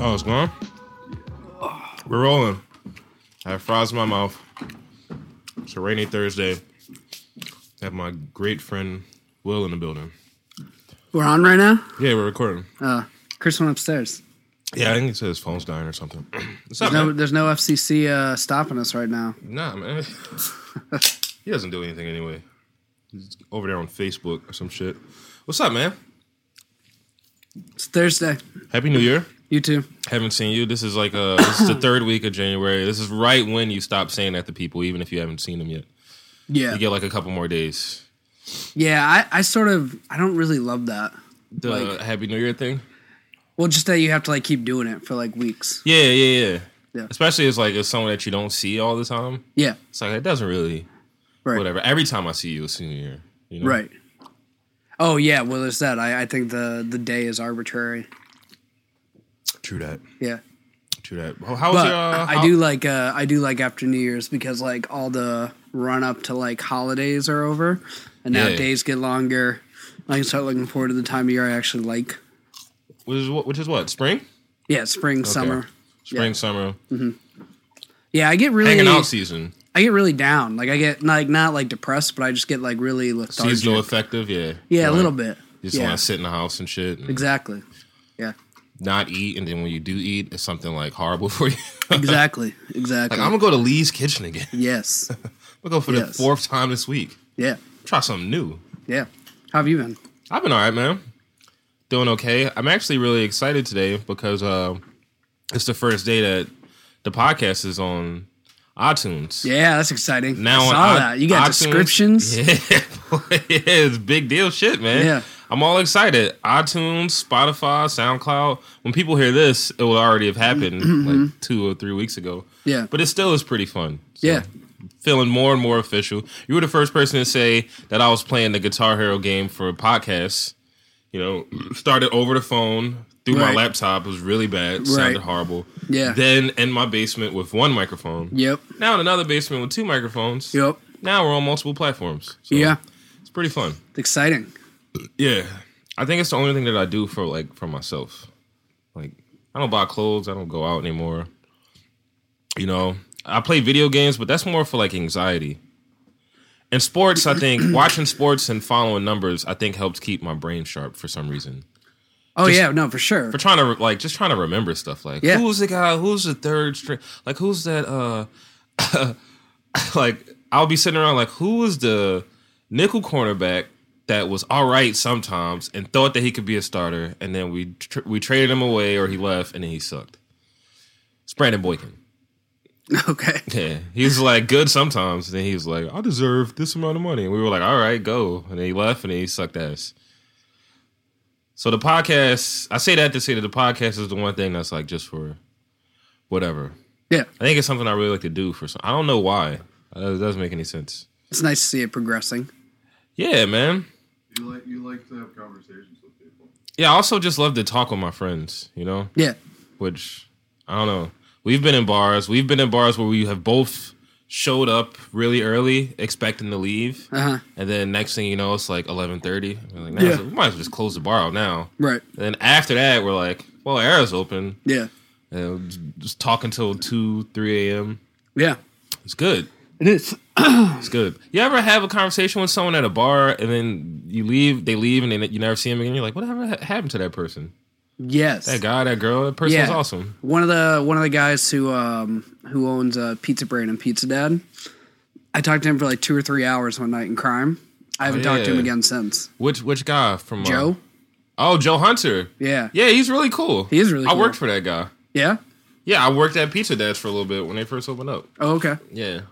Oh, it's gone? We're rolling. I have fries in my mouth. It's a rainy Thursday. I have my great friend Will in the building. We're on right now? Yeah, we're recording. Chris went upstairs. Yeah, I think he said his phone's dying or something. There's no FCC stopping us right now. Nah, man. He doesn't do anything anyway. He's over there on Facebook or some shit. What's up, man? It's Thursday. Happy New Year. You too. Haven't seen you. This is like this is the third week of January. This is right when you stop saying that to people, even if you haven't seen them yet. Yeah. You get like a couple more days. Yeah, I don't really love that. The Happy New Year thing? Well, just that you have to like keep doing it for like weeks. Yeah. Especially it's someone that you don't see all the time. Yeah. It's like it doesn't really whatever. Every time I see you, it's New Year. You know? Right. Oh yeah, well there's that. I think the day is arbitrary. True that. Yeah. True that. I do like after New Year's because like all the run up to like holidays are over and now days get longer. I can start looking forward to the time of year I actually like. Which is what? Spring? Yeah, spring, okay. Summer. Spring, summer. Mm-hmm. Yeah, I get really hanging out season. I get really down. Like I get not like depressed, but I just get like really lethargic. Seasonal affective, yeah. Yeah, a little bit. You just want to sit in the house and shit. And exactly. Yeah. Not eat, and then when you do eat, it's something like horrible for you. Exactly. Like, I'm gonna go to Lee's Kitchen again. Yes. We'll go for the fourth time this week. Yeah. Try something new. Yeah. How have you been? I've been all right, man. Doing okay. I'm actually really excited today because it's the first day that the podcast is on iTunes. Yeah, that's exciting. Now I saw that. You got iTunes, descriptions. Yeah, boy, it's big deal shit, man. Yeah. I'm all excited. iTunes, Spotify, SoundCloud. When people hear this, it will already have happened like 2 or 3 weeks ago. Yeah. But it still is pretty fun. So yeah. Feeling more and more official. You were the first person to say that I was playing the Guitar Hero game for podcasts. You know, started over the phone, through my laptop. It was really bad. It sounded horrible. Yeah. Then in my basement with one microphone. Yep. Now in another basement with two microphones. Yep. Now we're on multiple platforms. So yeah. It's pretty fun. It's exciting. Yeah, I think it's the only thing that I do for myself. Like, I don't buy clothes. I don't go out anymore. You know, I play video games, but that's more for like anxiety. And sports, I think, watching sports and following numbers, I think helps keep my brain sharp for some reason. Oh just, yeah, no, for sure. For trying to trying to remember stuff like who's the guy? Who's the third string? Like who's that? Like I'll be sitting around like who was the nickel cornerback? That was all right sometimes and thought that he could be a starter, and then we traded him away or he left, and then he sucked. It's Brandon Boykin. Okay. Yeah. He was like good sometimes, and then he was like, I deserve this amount of money. And we were like, all right, go. And then he left, and then he sucked ass. So the podcast, I say that to say that the podcast is the one thing that's like just for whatever. Yeah. I think it's something I really like to do for some. I don't know why. It doesn't make any sense. It's nice to see it progressing. Yeah, man. You like to have conversations with people. Yeah, I also just love to talk with my friends, you know? Yeah. Which, I don't know. We've been in bars. We've been in bars where we have both showed up really early, expecting to leave. Uh-huh. And then next thing you know, it's like 11:30. We're like, we might as well just close the bar out now. Right. And then after that, we're like, well, Era's open. Yeah. And just talk until 2, 3 a.m. Yeah. It's good. It is. It's good. You ever have a conversation with someone at a bar and then you leave, they leave, and then you never see them again? You're like, whatever happened to that person? Yes. That guy, that girl, that person is awesome. One of the guys who owns Pizza Brain and Pizza Dad, I talked to him for like 2 or 3 hours one night in crime. I haven't talked to him again since. Which guy? From Joe? Joe Hunter. Yeah. Yeah, he's really cool. He is really cool. I worked for that guy. Yeah? Yeah, I worked at Pizza Dad's for a little bit when they first opened up. Oh, okay. Yeah.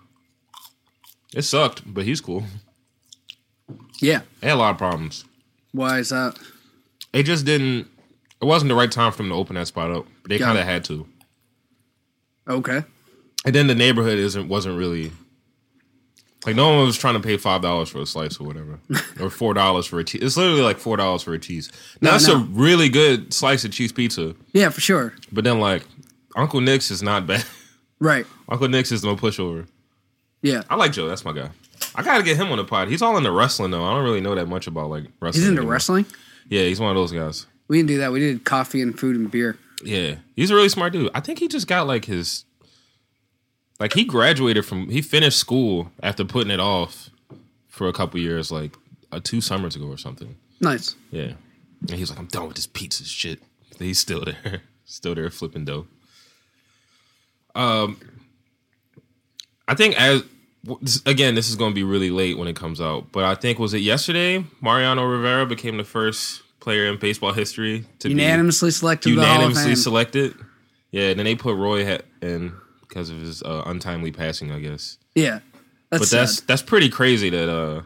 It sucked, but he's cool. Yeah. They had a lot of problems. Why is that? It just didn't... It wasn't the right time for them to open that spot up. They kind of had to. Okay. And then the neighborhood wasn't really... Like, no one was trying to pay $5 for a slice or whatever. Or $4 for a cheese. It's literally like $4 for a cheese. Now, that's a really good slice of cheese pizza. Yeah, for sure. But then, like, Uncle Nick's is not bad. Right. Uncle Nick's is no pushover. Yeah. I like Joe. That's my guy. I got to get him on the pod. He's all into wrestling, though. I don't really know that much about, like, wrestling. He's into wrestling? Yeah, he's one of those guys. We didn't do that. We did coffee and food and beer. Yeah, he's a really smart dude. I think he just got like his, like he graduated from, he finished school after putting it off for a couple years, like 2 summers ago or something. Nice. Yeah. And he was like, I'm done with this pizza shit. He's still there. Still there flipping dough. I think as, again, this is going to be really late when it comes out, but I think, was it yesterday? Mariano Rivera became the first player in baseball history to be unanimously selected. Yeah, then they put Roy in because of his untimely passing, I guess. Yeah, that's pretty crazy that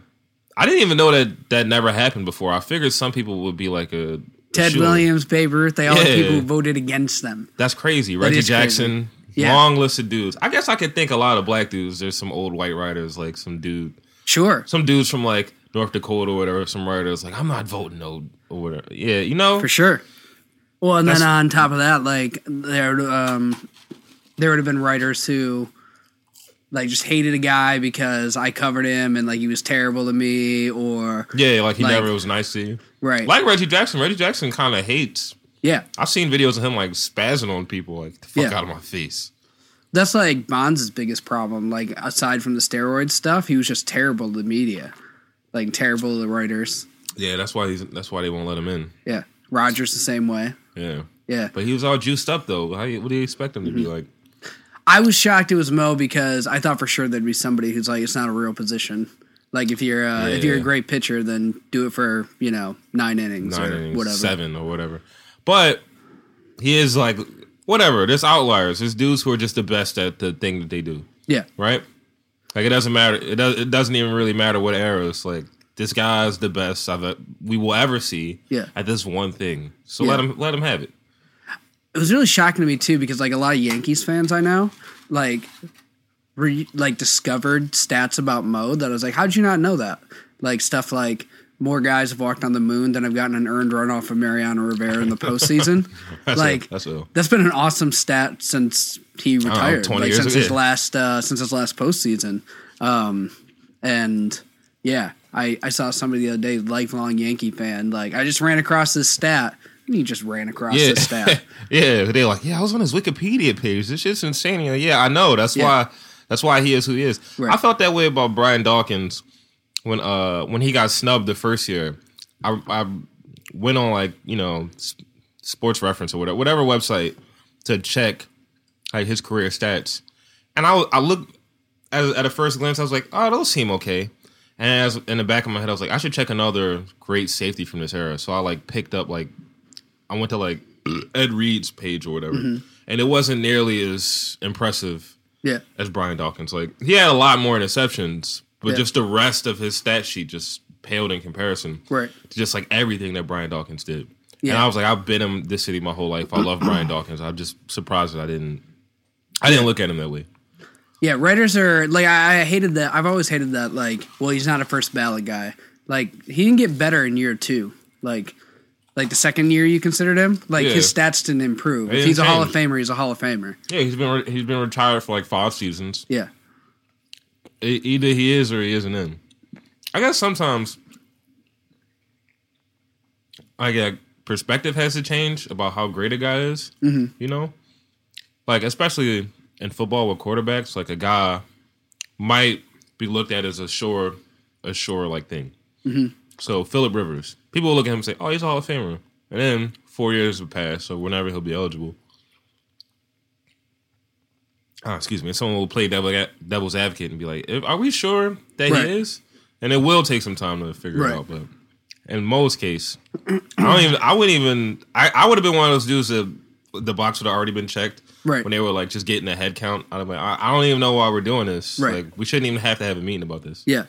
I didn't even know that never happened before. I figured some people would be like a Ted shooter. Williams, Babe Ruth, they all the people who voted against them. That's crazy. Reggie Jackson, crazy. Yeah. Long list of dudes. I guess I could think a lot of black dudes. There's some old white writers, like some dude. Sure. Some dudes from like North Dakota or whatever, some writers like, I'm not voting or whatever. Yeah, you know? For sure. Well, and then on top of that, like there would have been writers who like just hated a guy because I covered him and like he was terrible to me or yeah, like he never was nice to you. Right. Like Reggie Jackson. Reggie Jackson kind of hates. Yeah. I've seen videos of him like spazzing on people like, get the fuck out of my face. That's like Bonds' biggest problem. Like aside from the steroid stuff, he was just terrible to the media. Like terrible to the writers. Yeah, that's why they won't let him in. Yeah, Rodgers the same way. Yeah. But he was all juiced up though. What do you expect him to be like? I was shocked it was Mo because I thought for sure there'd be somebody who's like, it's not a real position. Like if you're a great pitcher, then do it for 9 innings whatever, 7 or whatever. But he is like whatever. There's outliers. There's dudes who are just the best at the thing that they do. Yeah. Right. Like, it doesn't matter. It doesn't even really matter what era. It's like, this guy's the best we will ever see at this one thing. So let him have it. It was really shocking to me, too, because, like, a lot of Yankees fans I know, like discovered stats about Mo that I was like, how'd you not know that? Like, stuff like, more guys have walked on the moon than I've gotten an earned run off of Mariano Rivera in the postseason. That's been an awesome stat since he retired, 20 years since ago. Since his last postseason. I saw somebody the other day, lifelong Yankee fan. Like, I just ran across this stat. And he just ran across this stat. Yeah, they're like, I was on his Wikipedia page. This shit's insane. Like, I know. That's why he is who he is. Right. I felt that way about Brian Dawkins. When he got snubbed the first year, I went on Sports Reference or whatever website to check like his career stats, and I looked at a first glance. I was like, oh, those seem okay. And as in the back of my head, I was like, I should check another great safety from this era. So I picked up I went to Ed Reed's page or whatever, and it wasn't nearly as impressive as Brian Dawkins. Like, he had a lot more interceptions. But just the rest of his stat sheet just paled in comparison to just everything that Brian Dawkins did. Yeah. And I was like, I've been in this city my whole life. I love Brian Dawkins. I'm just surprised that I didn't look at him that way. Yeah, writers are like, I hated that. I've always hated that. Like, well, he's not a first ballot guy. Like, he didn't get better in year 2. Like the second year you considered him, his stats didn't improve. If he's a Hall of Famer, he's a Hall of Famer. Yeah, he's been retired for 5 seasons. Yeah. Either he is or he isn't in. I guess sometimes I get perspective has to change about how great a guy is. Mm-hmm. You know, especially in football with quarterbacks, a guy might be looked at as a sure thing. Mm-hmm. So Phillip Rivers, people will look at him and say, "Oh, he's a Hall of Famer," and then 4 years will pass, so whenever he'll be eligible. Oh, excuse me. Someone will play devil's advocate and be like, "Are we sure that he is?" And it will take some time to figure it out. But in Mo's case, I would have been one of those dudes that the box would have already been checked when they were just getting a head count. I'd be like, I don't even know why we're doing this. Right. We shouldn't even have to have a meeting about this. Yeah.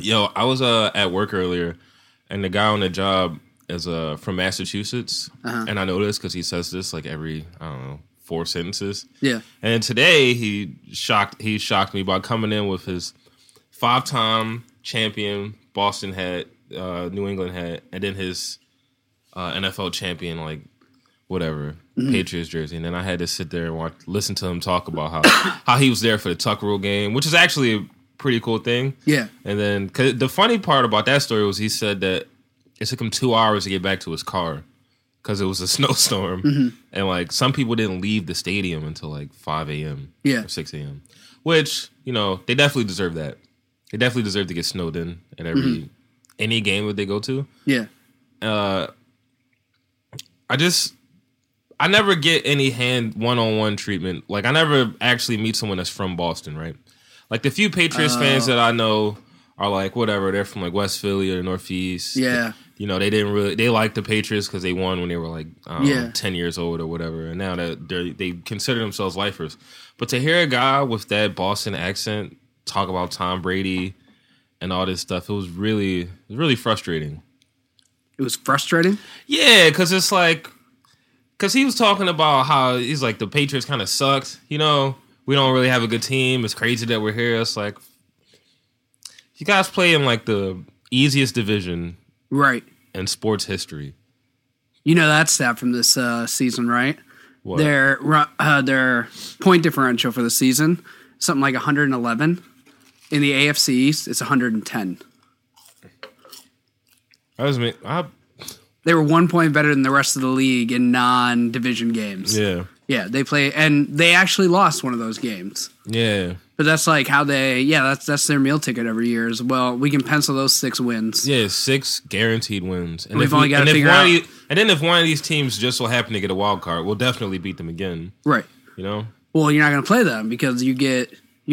Yo, I was at work earlier, and the guy on the job is from Massachusetts, and I know this because he says this every 4 sentences. Yeah. And today he shocked me by coming in with his 5-time champion Boston hat, New England hat, and then his NFL champion Patriots jersey. And then I had to sit there and listen to him talk about how he was there for the Tuck Rule game, which is actually a pretty cool thing. Yeah. And then 'cause the funny part about that story was he said that it took him 2 hours to get back to his car. because it was a snowstorm. Mm-hmm. And, like, some people didn't leave the stadium until, like, 5 a.m. Yeah. or 6 a.m., which, you know, they definitely deserve that. They definitely deserve to get snowed in at every mm-hmm. any game that they go to. Yeah. I never get any one-on-one treatment. Like, I never actually meet someone that's from Boston, right? Like, the few Patriots fans that I know are like, whatever, they're from, like, West Philly or Northeast. Yeah. You know, they didn't really... They liked the Patriots because they won when they were, like, 10 years old or whatever. And now that they consider themselves lifers. But to hear a guy with that Boston accent talk about Tom Brady and all this stuff, it was really frustrating. It was frustrating? Yeah, because it's like... Because he was talking about how he's like, the Patriots kind of sucked. You know, we don't really have a good team. It's crazy that we're here. It's like, you guys play in like the easiest division right in sports history. You know that stat from this season, right? What? Their point differential for the season, something like 111. In the AFC East, it's 110. They were 1 point better than the rest of the league in non-division games. Yeah. Yeah, they play, and they actually lost one of those games. Yeah. But that's like how they, that's their meal ticket every year is, well, we can pencil those 6 wins. Yeah, 6 guaranteed wins. And we've only got to figure out. And then if one of these teams just so happen to get a wild card, we'll definitely beat them again. Right. You know? Well, you're not going to play them because you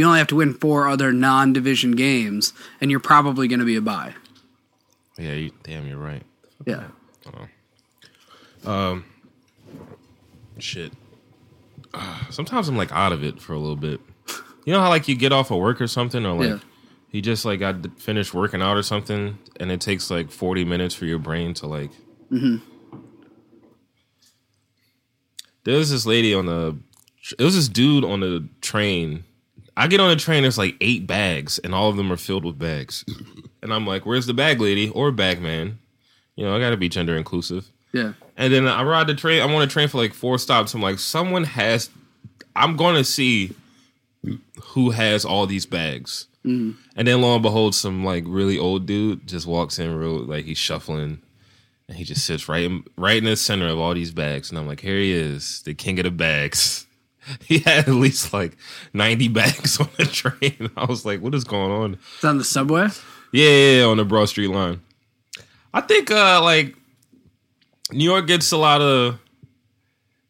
only have to win 4 other non-division games, and you're probably going to be a bye. Yeah, you're right. Yeah. Shit. Sometimes I'm like out of it for a little bit. You know how like you get off of work or something, or like you just like got finished working out or something, and it takes like 40 minutes for your brain to like. Mm-hmm. There was this dude on the train. I get on the train. There's like 8 bags, and all of them are filled with bags, and I'm like, "Where's the bag lady or bag man?" You know, I gotta be gender inclusive. Yeah. And then I ride the train. I'm on a train for like 4 stops. I'm like, I'm going to see who has all these bags. Mm. And then lo and behold, some like really old dude just walks in real, like he's shuffling. And he just sits right in the center of all these bags. And I'm like, here he is, the king of the bags. He had at least like 90 bags on the train. I was like, what is going on? It's on the subway? Yeah, on the Broad Street line. I think like... New York gets a lot of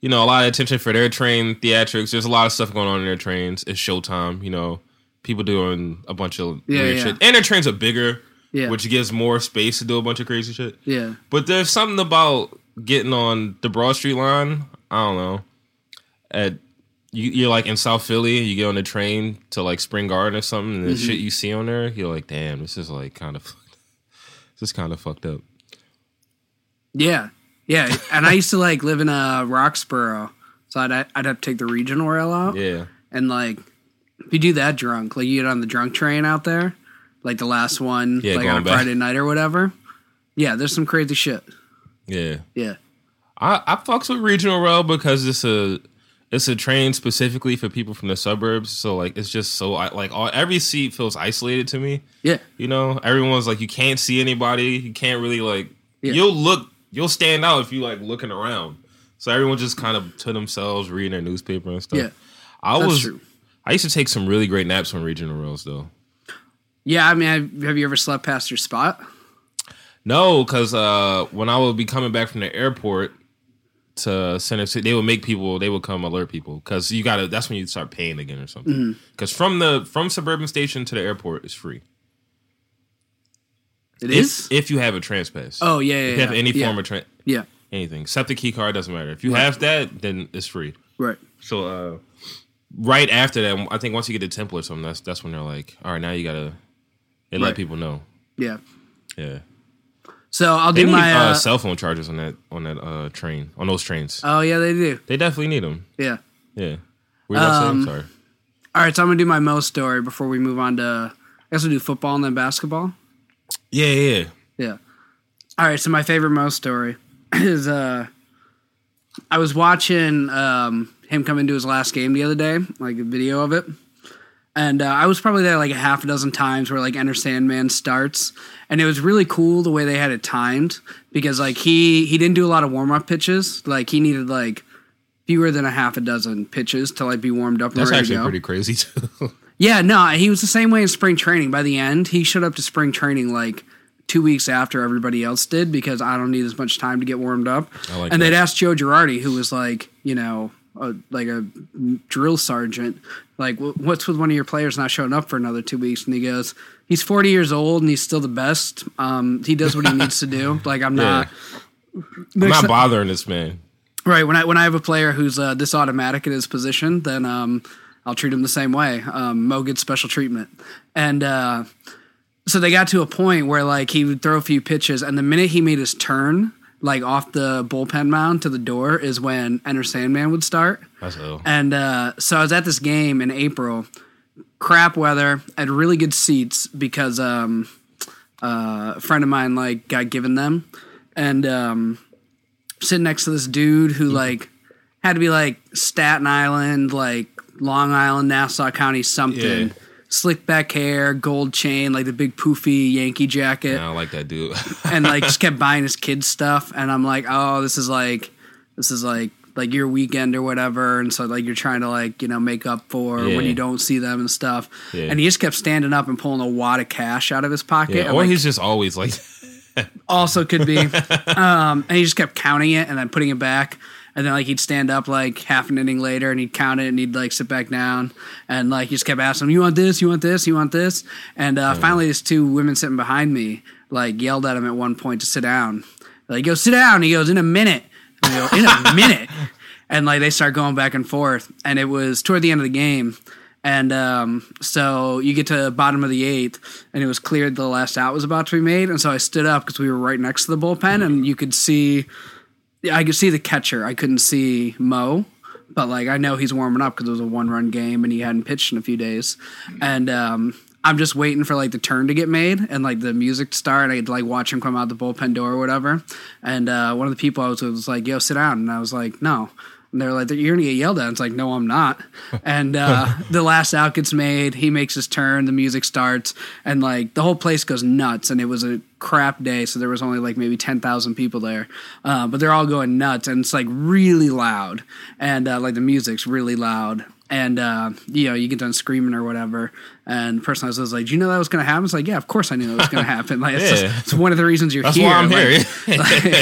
attention for their train theatrics. There's a lot of stuff going on in their trains. It's showtime, you know, people doing a bunch of weird shit. And their trains are bigger, which gives more space to do a bunch of crazy shit. Yeah. But there's something about getting on the Broad Street line, I don't know, you're like in South Philly, you get on the train to like Spring Garden or something, and the mm-hmm. shit you see on there, you're like, damn, this is like kind of fucked up. Yeah. Yeah, and I used to, like, live in Roxborough, so I'd have to take the regional rail out. Yeah. And, like, if you do that drunk, like, you get on the drunk train out there, like the last one, like, on Friday night or whatever. Yeah, there's some crazy shit. Yeah. Yeah. I fucks with regional rail because it's a train specifically for people from the suburbs, so, like, it's just so, like, every seat feels isolated to me. Yeah. You know, everyone's, like, you can't see anybody, you can't really, like, You'll stand out if you like looking around. So everyone just kind of to themselves, reading their newspaper and stuff. Yeah, that's true. I used to take some really great naps on regional rails, though. Yeah, I mean, have you ever slept past your spot? No, because when I would be coming back from the airport to Center City, they would come alert people because you gotta. That's when you start paying again or something. Because mm-hmm. from suburban station to the airport is free. It is? If you have a TransPass. Oh, yeah, yeah, if you have any form of anything. Except the key card, doesn't matter. If you have that, then it's free. Right. So, right after that, I think once you get to Temple or something, that's when they're like, all right, now you got to let people know. Yeah. Yeah. So, I'll do my... cell phone chargers on that train, on those trains. Oh, yeah, they do. They definitely need them. Yeah. Yeah. What were you about to say? I'm sorry. All right, so I'm going to do my Mo story before we move on to... I guess we'll do football and then basketball. Yeah. All right, so my favorite Mo story is I was watching him come into his last game the other day, like a video of it, And I was probably there like a half a dozen times where like Enter Sandman starts. And it was really cool the way they had it timed because like he didn't do a lot of warm-up pitches. Like he needed like fewer than a half a dozen pitches to like be warmed up. That's actually pretty crazy too. Yeah, no, he was the same way in spring training. By the end, he showed up to spring training like 2 weeks after everybody else did because I don't need as much time to get warmed up. And they'd asked Joe Girardi, who was like, you know, a drill sergeant, like, what's with one of your players not showing up for another 2 weeks? And he goes, he's 40 years old and he's still the best. He does what he needs to do. Like, I'm not bothering this man. Right. When I have a player who's this automatic in his position, then I'll treat him the same way. Mo gets special treatment. And so they got to a point where, like, he would throw a few pitches, and the minute he made his turn, like, off the bullpen mound to the door is when Enter Sandman would start. That's ill. And so I was at this game in April, crap weather, had really good seats because a friend of mine, like, got given them. And sitting next to this dude who, like, had to be, like, Staten Island, like, Long Island, Nassau County, something. Yeah. Slick back hair, gold chain, like the big poofy Yankee jacket. Yeah, I like that dude. And like just kept buying his kids stuff. And I'm like, oh, this is like your weekend or whatever. And so like you're trying to like, you know, make up for when you don't see them and stuff. Yeah. And he just kept standing up and pulling a wad of cash out of his pocket. Yeah, or like, he's just always like that. Also could be. And he just kept counting it and then putting it back. And then, like, he'd stand up, like, half an inning later, and he'd count it, and he'd, like, sit back down. And, like, he just kept asking him, you want this, you want this, you want this? And finally, these two women sitting behind me, like, yelled at him at one point to sit down. They're like, yo, sit down. He goes, in a minute. And they go, in a minute. And, like, they start going back and forth. And it was toward the end of the game. And so you get to the bottom of the eighth, and it was cleared the last out was about to be made. And so I stood up because we were right next to the bullpen, and you could see – I could see the catcher. I couldn't see Mo, but like I know he's warming up because it was a one-run game and he hadn't pitched in a few days. And I'm just waiting for like the turn to get made and like the music to start. I could like watch him come out the bullpen door or whatever. And one of the people I was with was like, "Yo, sit down," and I was like, "No." And they're like, "You're gonna get yelled at." It's like, "No, I'm not." And the last out gets made. He makes his turn. The music starts, and like the whole place goes nuts. And it was a crap day, so there was only like maybe 10,000 people there, but they're all going nuts, and it's like really loud, and like the music's really loud, and you know you get done screaming or whatever. And the person I was with was like, "Do you know that was going to happen?" It's like, "Yeah, of course I knew that was going to happen. Like, it's, just, it's one of the reasons you're here. That's why I'm here."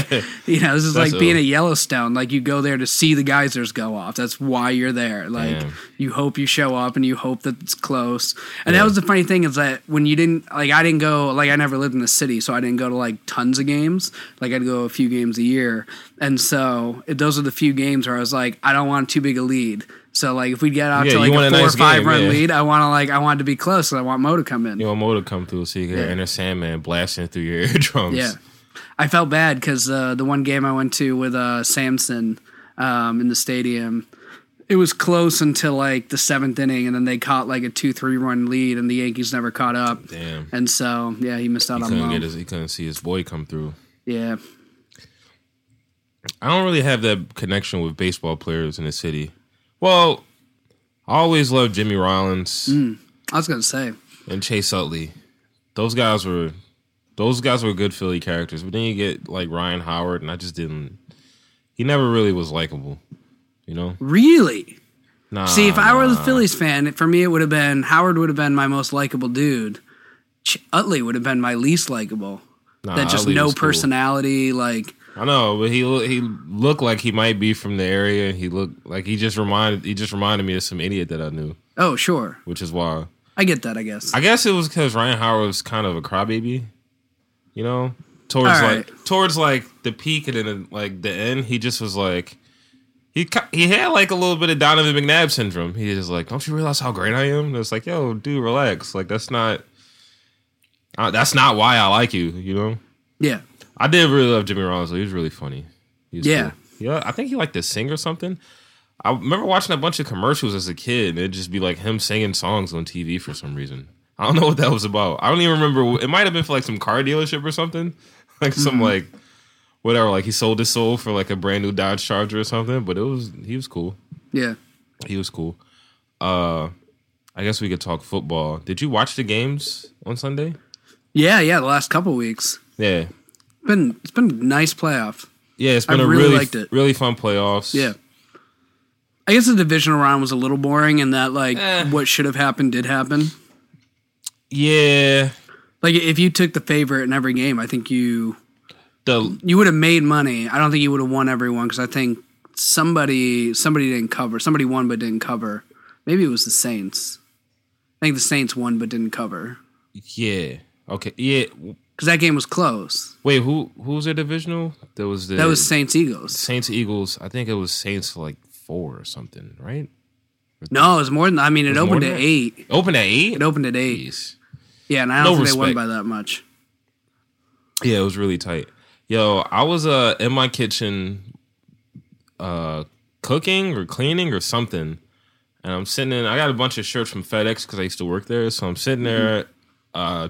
Like, you know, this is that's like being at Yellowstone. Like, you go there to see the geysers go off. That's why you're there. Like, you hope you show up and you hope that it's close. And that was the funny thing is that when you didn't, like, I didn't go, like, I never lived in the city, so I didn't go to like tons of games. Like, I'd go a few games a year. And so those are the few games where I was like, I don't want too big a lead. So like, if we get out to like a 4 or 5 run lead, I want to be close, and I want Mo to come in. You want Mo to come through so you can Enter Sandman blasting through your eardrums. Yeah, I felt bad because the one game I went to with Samson in the stadium, it was close until like the seventh inning, and then they caught like a 2-3 run lead, and the Yankees never caught up. Damn. And so he missed out on Mo. He couldn't see his boy come through. Yeah. I don't really have that connection with baseball players in the city. Well, I always loved Jimmy Rollins. I was gonna say, and Chase Utley, those guys were good Philly characters. But then you get like Ryan Howard, and I just didn't. He never really was likable, you know. Really? Nah. See, if I were the Phillies fan, for me it would have been Howard would have been my most likable dude. Utley would have been my least likable. Nah, that just Utley no personality, cool. Like. I know, but he looked like he might be from the area. He looked like he just reminded me of some idiot that I knew. Oh, sure. Which is why I get that. I guess it was because Ryan Howard was kind of a crybaby, you know. Towards the peak and then like the end, he just was like he had like a little bit of Donovan McNabb syndrome. He was like, "Don't you realize how great I am?" And it's like, "Yo, dude, relax. Like that's not why I like you, you know." Yeah. I did really love Jimmy Rollins. He was really funny. He was cool. Yeah. I think he liked to sing or something. I remember watching a bunch of commercials as a kid, and it'd just be like him singing songs on TV for some reason. I don't know what that was about. I don't even remember. It might have been for like some car dealership or something, like some like whatever. Like he sold his soul for like a brand new Dodge Charger or something. But he was cool. Yeah, he was cool. I guess we could talk football. Did you watch the games on Sunday? Yeah, the last couple weeks. Yeah. It's been a nice playoff. Yeah, it's been really fun playoffs. Yeah. I guess the divisional round was a little boring in that, what should have happened did happen. Yeah. If you took the favorite in every game, I think you would have made money. I don't think you would have won everyone because I think somebody didn't cover. Somebody won but didn't cover. Maybe it was the Saints. I think the Saints won but didn't cover. Yeah. Okay. Yeah. Because that game was close. Wait, who was their divisional? That was Saints-Eagles. Saints-Eagles. I think it was Saints like 4 or something, right? No, it was more than that. I mean, it opened at 8. Opened at 8? It opened at 8. Jeez. Yeah, and I don't think they won by that much. Yeah, it was really tight. Yo, I was in my kitchen cooking or cleaning or something, and I'm sitting in. I got a bunch of shirts from FedEx because I used to work there, so I'm sitting there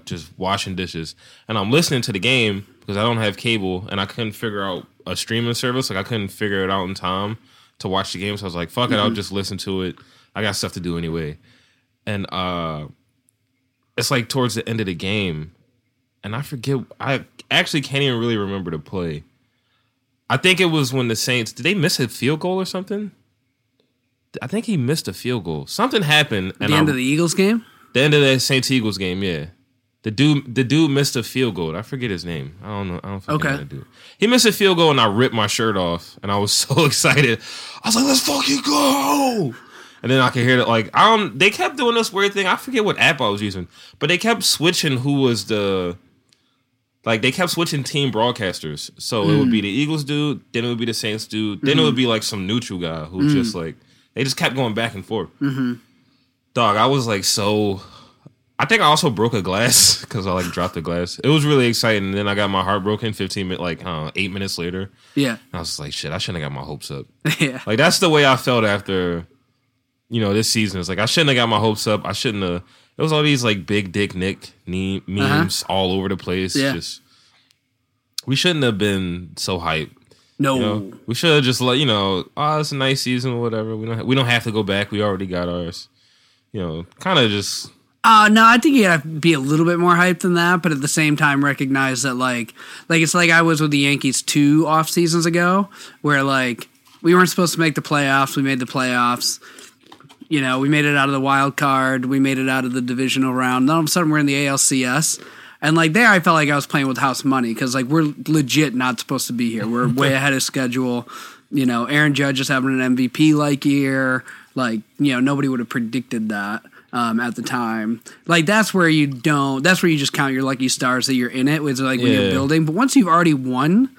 just washing dishes, and I'm listening to the game because I don't have cable, and I couldn't figure out a streaming service. I couldn't figure it out in time to watch the game, so I was like, fuck it, I'll just listen to it. I got stuff to do anyway. And it's like towards the end of the game, and I forget. I actually can't even really remember the play. I think it was when the Saints... Did they miss a field goal or something? I think he missed a field goal. Something happened. At the end of the Eagles game? The end of the Saints-Eagles game, yeah. The dude missed a field goal. I forget his name. I don't know. I don't fucking know that dude. He missed a field goal, and I ripped my shirt off, and I was so excited. I was like, let's fucking go! And then I could hear that, they kept doing this weird thing. I forget what app I was using, but they kept switching who was the... they kept switching team broadcasters. So it would be the Eagles dude, then it would be the Saints dude, then it would be, some neutral guy who just, they just kept going back and forth. Mm-hmm. Dog, I was, so... I think I also broke a glass because I, dropped the glass. It was really exciting, and then I got my heart broken 8 minutes later. Yeah. And I was like, shit, I shouldn't have got my hopes up. Yeah. That's the way I felt after, this season. It's I shouldn't have got my hopes up. I shouldn't have... It was all these big dick Nick memes all over the place. Yeah. Just we shouldn't have been so hyped. No, we should have just it's a nice season or whatever. We don't have to go back. We already got ours. Kind of just. No, I think you gotta be a little bit more hyped than that, but at the same time recognize that it's I was with the Yankees 2 off seasons ago where we weren't supposed to make the playoffs. We made the playoffs. We made it out of the wild card. We made it out of the divisional round. Then all of a sudden, we're in the ALCS. And, there I felt like I was playing with house money because, we're legit not supposed to be here. We're way ahead of schedule. Aaron Judge is having an MVP-like year. Nobody would have predicted that at the time. That's where you just count your lucky stars that you're in it with, when you're building. But once you've already won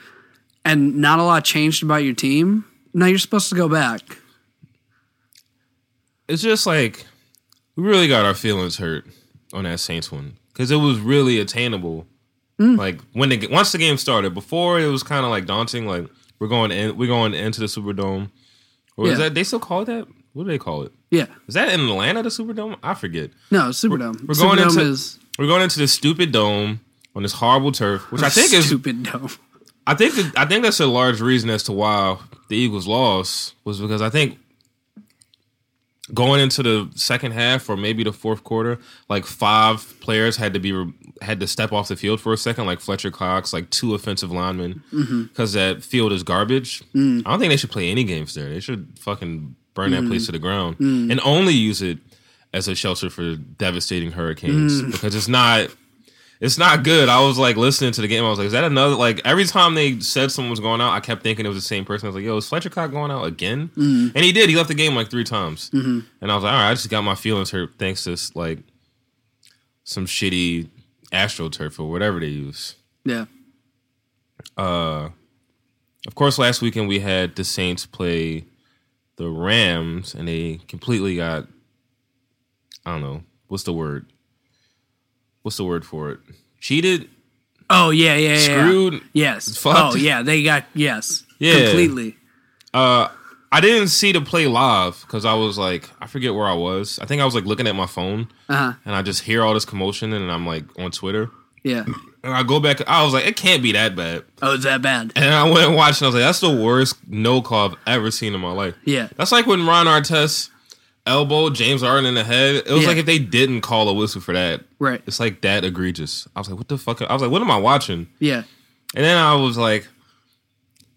and not a lot changed about your team, now you're supposed to go back. It's just we really got our feelings hurt on that Saints one because it was really attainable. Once the game started, before it was kind of daunting. We're going into the Superdome. Or is that they still call it that? What do they call it? Yeah, is that in Atlanta the Superdome? I forget. No, Superdome. We're going into this stupid dome on this horrible turf, which I think is stupid dome. I think that's a large reason as to why the Eagles lost was because I think. Going into the second half or maybe the fourth quarter, 5 players had to step off the field for a second, Fletcher Cox, 2 offensive linemen, because that field is garbage. Mm. I don't think they should play any games there. They should fucking burn that place to the ground and only use it as a shelter for devastating hurricanes because it's not good. I was listening to the game. I was is that another every time they said someone was going out, I kept thinking it was the same person. I was yo, is Fletcher Cox going out again? Mm-hmm. And he did. He left the game 3 times. Mm-hmm. And I was all right, I just got my feelings hurt thanks to some shitty AstroTurf or whatever they use. Yeah. Of course, last weekend we had the Saints play the Rams, and they completely got I don't know what's the word. What's the word for it? Cheated? Oh, yeah. Screwed? Yeah. Yes. Fucked? Oh, yeah, they got, yes. Yeah. Completely. I didn't see the play live because I was I forget where I was. I think I was looking at my phone and I just hear all this commotion and I'm on Twitter. Yeah. And I go back, I was it can't be that bad. Oh, it's that bad. And I went and watched and I was that's the worst no call I've ever seen in my life. Yeah. That's when Ron Artest elbowed James Harden in the head. It was like if they didn't call a whistle for that. Right. It's like that egregious. I was like, what the fuck? I was like, what am I watching? Yeah. And then I was like,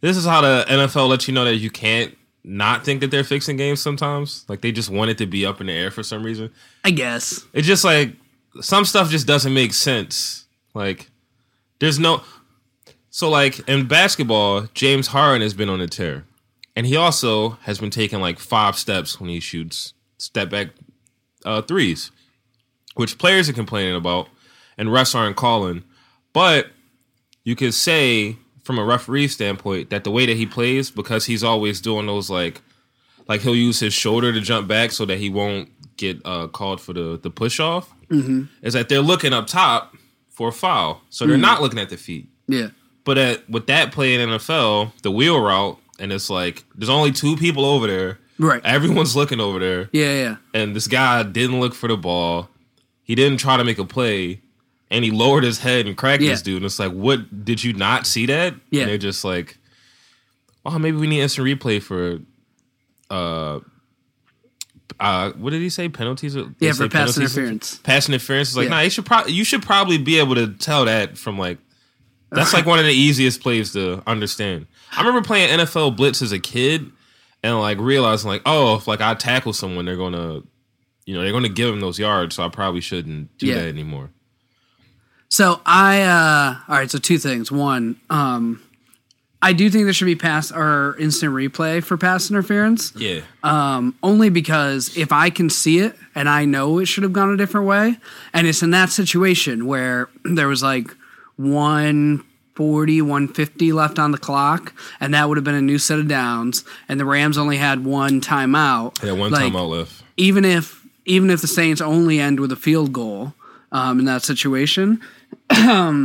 this is how the NFL lets you know that you can't not think that they're fixing games sometimes. Like, they just want it to be up in the air for some reason. I guess. It's just like, some stuff just doesn't make sense. Like, there's no... So, like, in basketball, James Harden has been on a tear. And he also has been taking, like, 5 steps when he shoots step-back threes, which players are complaining about, and refs aren't calling. But you could say, from a referee standpoint, that the way that he plays, because he's always doing those, like he'll use his shoulder to jump back so that he won't get called for the push-off, is that they're looking up top for a foul. So they're not looking at the feet. Yeah. But with that play in NFL, the wheel route, and it's like, there's only 2 people over there. Right. Everyone's looking over there. Yeah, yeah. And this guy didn't look for the ball. He didn't try to make a play. And he lowered his head and cracked this dude. And it's like, what? Did you not see that? Yeah. And they're just like, oh, maybe we need instant replay for, what did he say? Penalties? They for pass interference. Pass interference. It's like, nah, you should probably be able to tell that from like, that's like one of the easiest plays to understand. I remember playing NFL Blitz as a kid and like realizing like, oh, if like I tackle someone, they're going to, you know, they're going to give them those yards. So I probably shouldn't do that anymore. So all right, so 2 things. One, I do think there should be instant replay for pass interference. Yeah. Only because if I can see it and I know it should have gone a different way, and it's in that situation where there was like, 140, 150 left on the clock, and that would have been a new set of downs, and the Rams only had 1 timeout. Yeah, 1 timeout left. Even if the Saints only end with a field goal in that situation, you're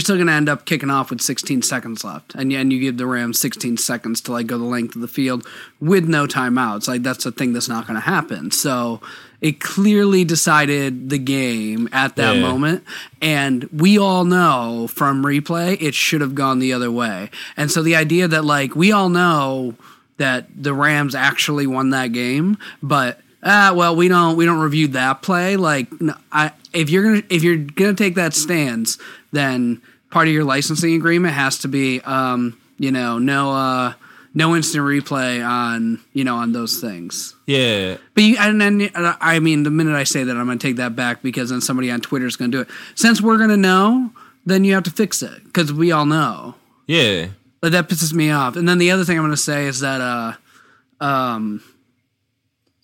still going to end up kicking off with 16 seconds left, and you give the Rams 16 seconds to like go the length of the field with no timeouts. Like, that's a thing that's not going to happen. So it clearly decided the game at that moment, and we all know from replay it should have gone the other way. And so the idea that like we all know that the Rams actually won that game, but we don't review that play. Like, if you're gonna take that stance, then part of your licensing agreement has to be no instant replay on those things. Yeah. But the minute I say that, I'm going to take that back, because then somebody on Twitter is going to do it. Since we're going to know, then you have to fix it, because we all know. Yeah. But that pisses me off. And then the other thing I'm going to say is that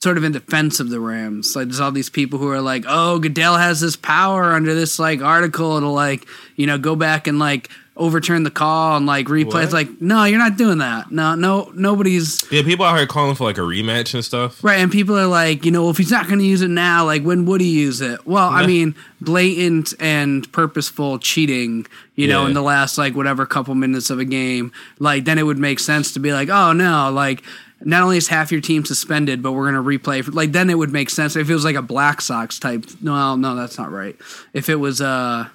sort of in defense of the Rams, like, there's all these people who are like, oh, Goodell has this power under this like article to like, you know, go back and like overturn the call and like replay. What? It's like, no, you're not doing that. No, nobody's. Yeah, people out here calling for like a rematch and stuff. Right, and people are like, you know, if he's not going to use it now, like when would he use it? Well, I mean, blatant and purposeful cheating, you know, in the last like whatever couple minutes of a game, like then it would make sense to be like, oh no, like not only is half your team suspended, but we're going to replay. Like then it would make sense if it was like a Black Sox type. No, that's not right. If it was actually,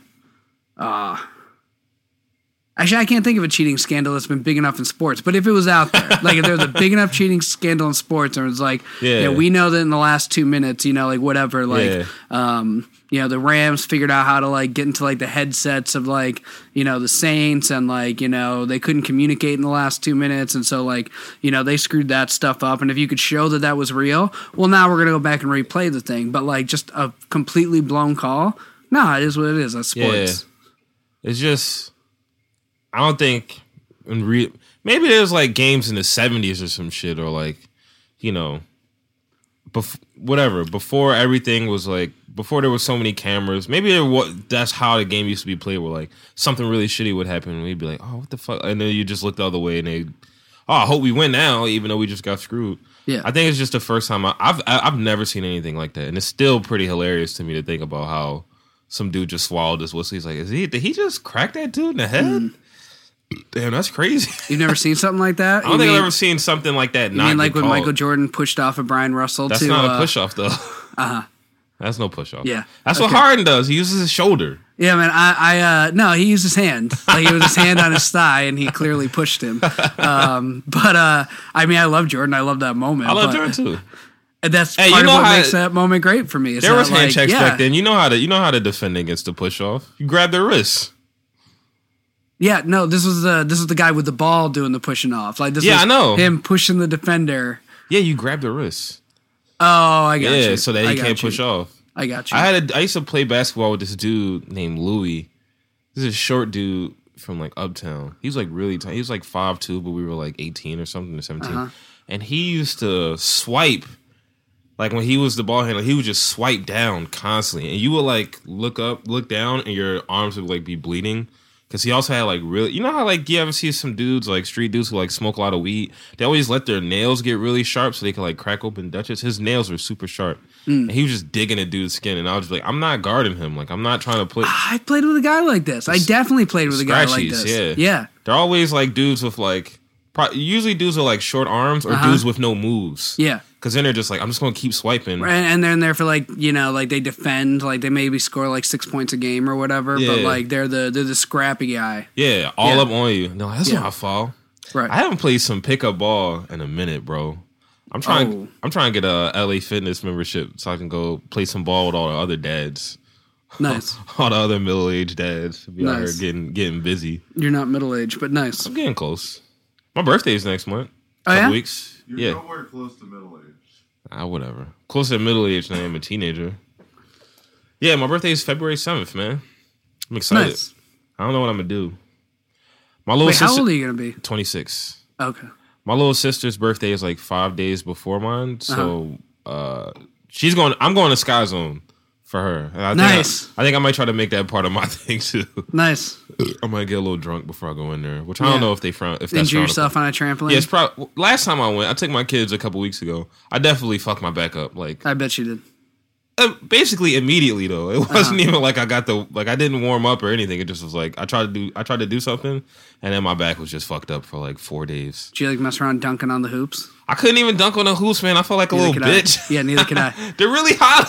I can't think of a cheating scandal that's been big enough in sports. But if it was out there, like if there was a big enough cheating scandal in sports, and it was like, we know that in the last 2 minutes, you know, like whatever, like, you know, the Rams figured out how to like get into like the headsets of like, you know, the Saints, and like, you know, they couldn't communicate in the last 2 minutes, and so like, you know, they screwed that stuff up. And if you could show that that was real, well, now we're gonna go back and replay the thing. But like, just a completely blown call, it is what it is. That's sports. Yeah. It's just. I don't think maybe there's like games in the 70s or some shit, or like, you know, before everything was like, before there was so many cameras, maybe that's how the game used to be played, where like something really shitty would happen and we'd be like, oh, what the fuck? And then you just look the other way and I hope we win now, even though we just got screwed. Yeah. I think it's just the first time I've never seen anything like that. And it's still pretty hilarious to me to think about how some dude just swallowed his whistle. He's like, did he just crack that dude in the head? Damn, that's crazy. You've never seen something like that? I don't think I've ever seen something like that. You mean like when Michael Jordan pushed off of Brian Russell? That's not a push-off, though. That's no push-off. Yeah. That's what Harden does. He uses his shoulder. Yeah, man. No, he used his hand. Like, it was his hand on his thigh, and he clearly pushed him. I mean, I love Jordan. I love that moment. I love Jordan too. That's part of what makes that moment great for me. There was hand checks back then. You know how to defend against the push off. You grab their wrists. Yeah, no, this was the guy with the ball doing the pushing off. Like this is him pushing the defender. Yeah, you grab the wrists. Oh, I got you. Yeah, so that he can't push off. I got you. I used to play basketball with this dude named Louie. This is a short dude from like uptown. He was like really tiny. He was like 5'2", but we were like 18 or something or 17. Uh-huh. And he used to swipe. Like when he was the ball handler, he would just swipe down constantly. And you would like look down, and your arms would like be bleeding. Because he also had like really, you know how like you ever see some dudes, like street dudes who like smoke a lot of weed? They always let their nails get really sharp so they can like crack open Dutchess. His nails were super sharp. Mm. And he was just digging a dude's skin. And I was just like, I'm not guarding him. Like, I'm not trying to play. I played with a guy like this. I definitely played with a guy like this. Yeah. They're always like dudes with like, usually dudes with like short arms or dudes with no moves. Yeah. Because then they're just like, I'm just going to keep swiping. Right, and they're in there for like, you know, like they defend, like they maybe score like 6 points a game or whatever, but like they're the scrappy guy. Yeah, all up on you. No, that's not my fault. Right. I haven't played some pickup ball in a minute, bro. I'm trying to get a LA Fitness membership so I can go play some ball with all the other dads. Nice. All the other middle-aged dads. Be nice. Out here getting busy. You're not middle-aged, but nice. I'm getting close. My birthday is next month. Oh, couple weeks. You're nowhere close to middle age. Whatever. Closer to middle age than I am a teenager. Yeah, my birthday is February 7th, man. I'm excited. Nice. I don't know what I'm going to do. My little sister, how old are you going to be? 26. Okay. My little sister's birthday is like 5 days before mine, so I'm going to Sky Zone for her. And I think I might try to make that part of my thing too. Nice. I might get a little drunk before I go in there, which I don't know if they frown. If that's injure yourself on a trampoline. Yeah, it's probably. Last time I went, I took my kids a couple weeks ago. I definitely fucked my back up. Like I bet you did. Basically immediately though, it wasn't even like I got the I didn't warm up or anything. It just was like I tried to do something, and then my back was just fucked up for like 4 days. Did you like mess around dunking on the hoops? I couldn't even dunk on the hoops, man. I felt like a little bitch. Yeah, neither could I. They're really high.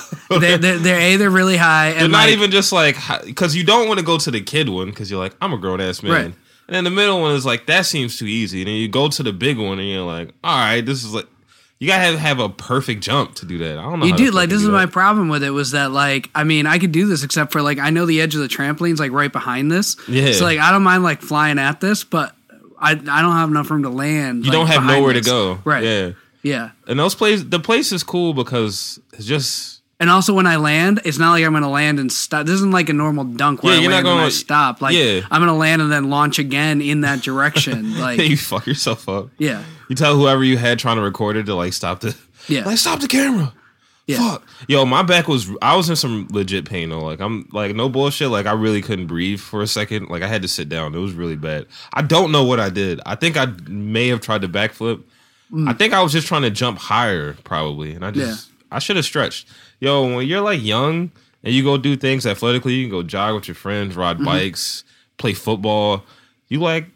They're really high. And they're not like, even just like, because you don't want to go to the kid one because you're like, I'm a grown-ass man. Right. And then the middle one is like, that seems too easy. And then you go to the big one and you're like, all right, this is like, you got to have a perfect jump to do that. I don't know. You do. Like, this is my problem with it was that, like, I mean, I could do this except for, like, I know the edge of the trampoline's, like, right behind this. Yeah. So, like, I don't mind, like, flying at this, but I don't have enough room to land. You like, don't have nowhere to go. Right. Yeah. Yeah. And those places, the place is cool because it's just. And also when I land, it's not like I'm going to land and stop. This isn't like a normal dunk where I land and I stop. Like I'm going to land and then launch again in that direction. Like you fuck yourself up. Yeah. You tell whoever you had trying to record it to like stop the. Yeah. Like stop the camera. Yeah. Fuck. Yo, my back was. I was in some legit pain though. Like I'm like no bullshit. Like I really couldn't breathe for a second. Like I had to sit down. It was really bad. I don't know what I did. I think I may have tried to backflip. I think I was just trying to jump higher probably, and I just I should have stretched. Yo, when you're like young and you go do things athletically, you can go jog with your friends, ride bikes, play football. You like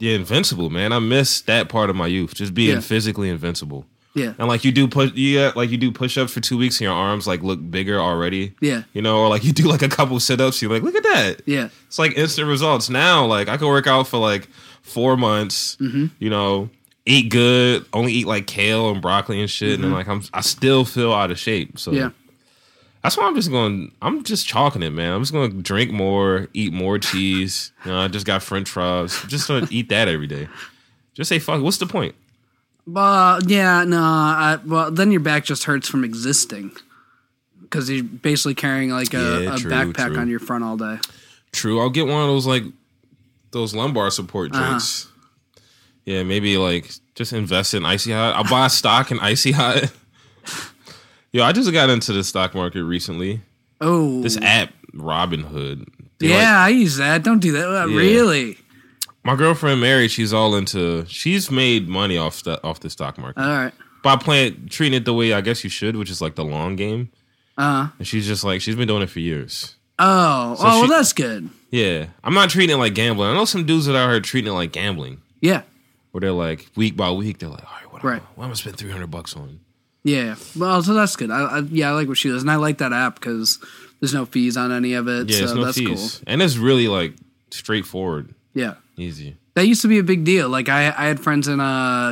you're invincible, man. I miss that part of my youth, just being physically invincible. Yeah, and like you do push-ups for 2 weeks, and your arms like look bigger already. Yeah, you know, or like you do like a couple sit-ups, you're like, look at that. Yeah, it's like instant results. Now, like I can work out for like 4 months. You know, eat good, only eat like kale and broccoli and shit, and then like I still feel out of shape. So that's why I'm just chalking it, man. I'm just gonna drink more, eat more cheese. You know, I just got French fries. I'm just gonna eat that every day. Just say fuck. What's the point? Then your back just hurts from existing because you're basically carrying like a backpack on your front all day. True. I'll get one of those like those lumbar support drinks. Yeah, maybe like just invest in Icy Hot. I'll buy stock in Icy Hot. Yo, I just got into the stock market recently. Oh, this app Robinhood. I use that. Don't do that. Yeah. Really. My girlfriend Mary, she's made money off the stock market. All right. By treating it the way I guess you should, which is like the long game. And she's just like, she's been doing it for years. Well, that's good. Yeah. I'm not treating it like gambling. I know some dudes that are out here treating it like gambling. Yeah. Where they're like, week by week, they're like, all right, what am I going to spend $300 on? Yeah. Well, so that's good. I like what she does. And I like that app because There's no fees on any of it. Yeah, so no that's fees. Cool. And it's really like straightforward. Yeah. Easy. That used to be a big deal. Like I had friends in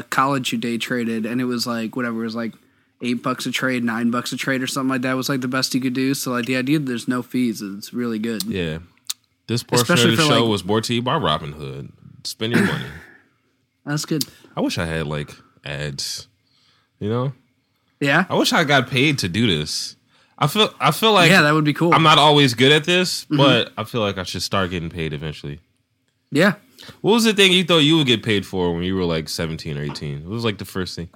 college who day traded, and it was like whatever. It was like $8 a trade, $9 a trade, or something like that. It was like the best you could do. So like the idea that there's no fees is really good. Yeah. This portion especially of the show was brought to you by Robinhood. Spend your money. That's good. I wish I had like ads. You know. Yeah. I wish I got paid to do this. I feel like yeah, that would be cool. I'm not always good at this, but I feel like I should start getting paid eventually. Yeah. What was the thing you thought you would get paid for when you were like 17 or 18? What was like the first thing?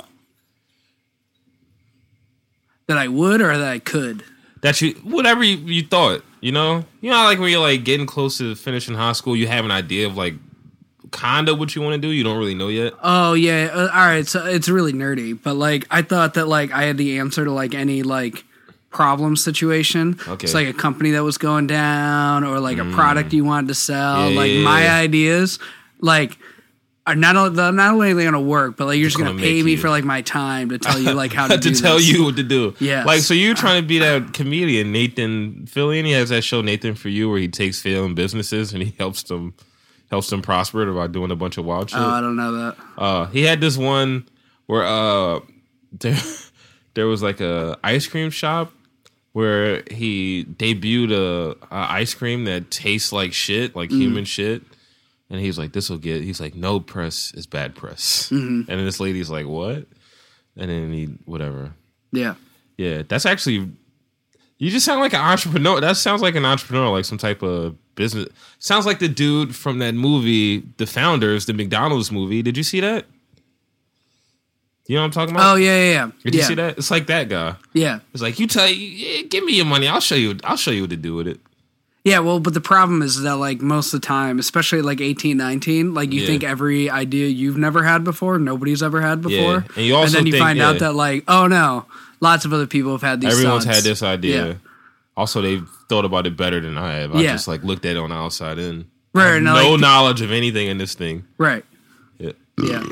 That I would or that I could? That you, whatever you thought, you know? You know how like when you're like getting close to finishing high school, you have an idea of like kind of what you want to do? You don't really know yet? Oh, yeah. All right. So it's really nerdy. But like I thought that like I had the answer to like any like problem situation. Okay. It's like a company that was going down or like a product you wanted to sell. Yeah, like my ideas like are not only going to work, but like you're just going to pay me for like my time to tell you like how to do this. To tell you what to do. Yeah. Like so you're trying to be that comedian Nathan Fillion. He has that show Nathan For You where he takes failing businesses and he helps them prosper by doing a bunch of wild shit. Oh, I don't know that. He had this one where there was like a ice cream shop where he debuted a ice cream that tastes like shit, like human shit. And he's like, this will get... He's like, no press is bad press. Mm-hmm. And then this lady's like, what? And then he... Whatever. Yeah. Yeah, that's actually... You just sound like an entrepreneur. That sounds like an entrepreneur, like some type of business. Sounds like the dude from that movie, The Founders, the McDonald's movie. Did you see that? You know what I'm talking about? Oh yeah. Did you see that? It's like that guy. Yeah, it's like give me your money. I'll show you what to do with it. Yeah, well, but the problem is that like most of the time, especially like 18, 19, like you think every idea you've never had before, nobody's ever had before, and you also and then you find out that like oh no, lots of other people have had these. Everyone's had this idea. Yeah. Also, they've thought about it better than I have. I just like looked at it on the outside in. Right. I have no knowledge of anything in this thing. Right. Yeah.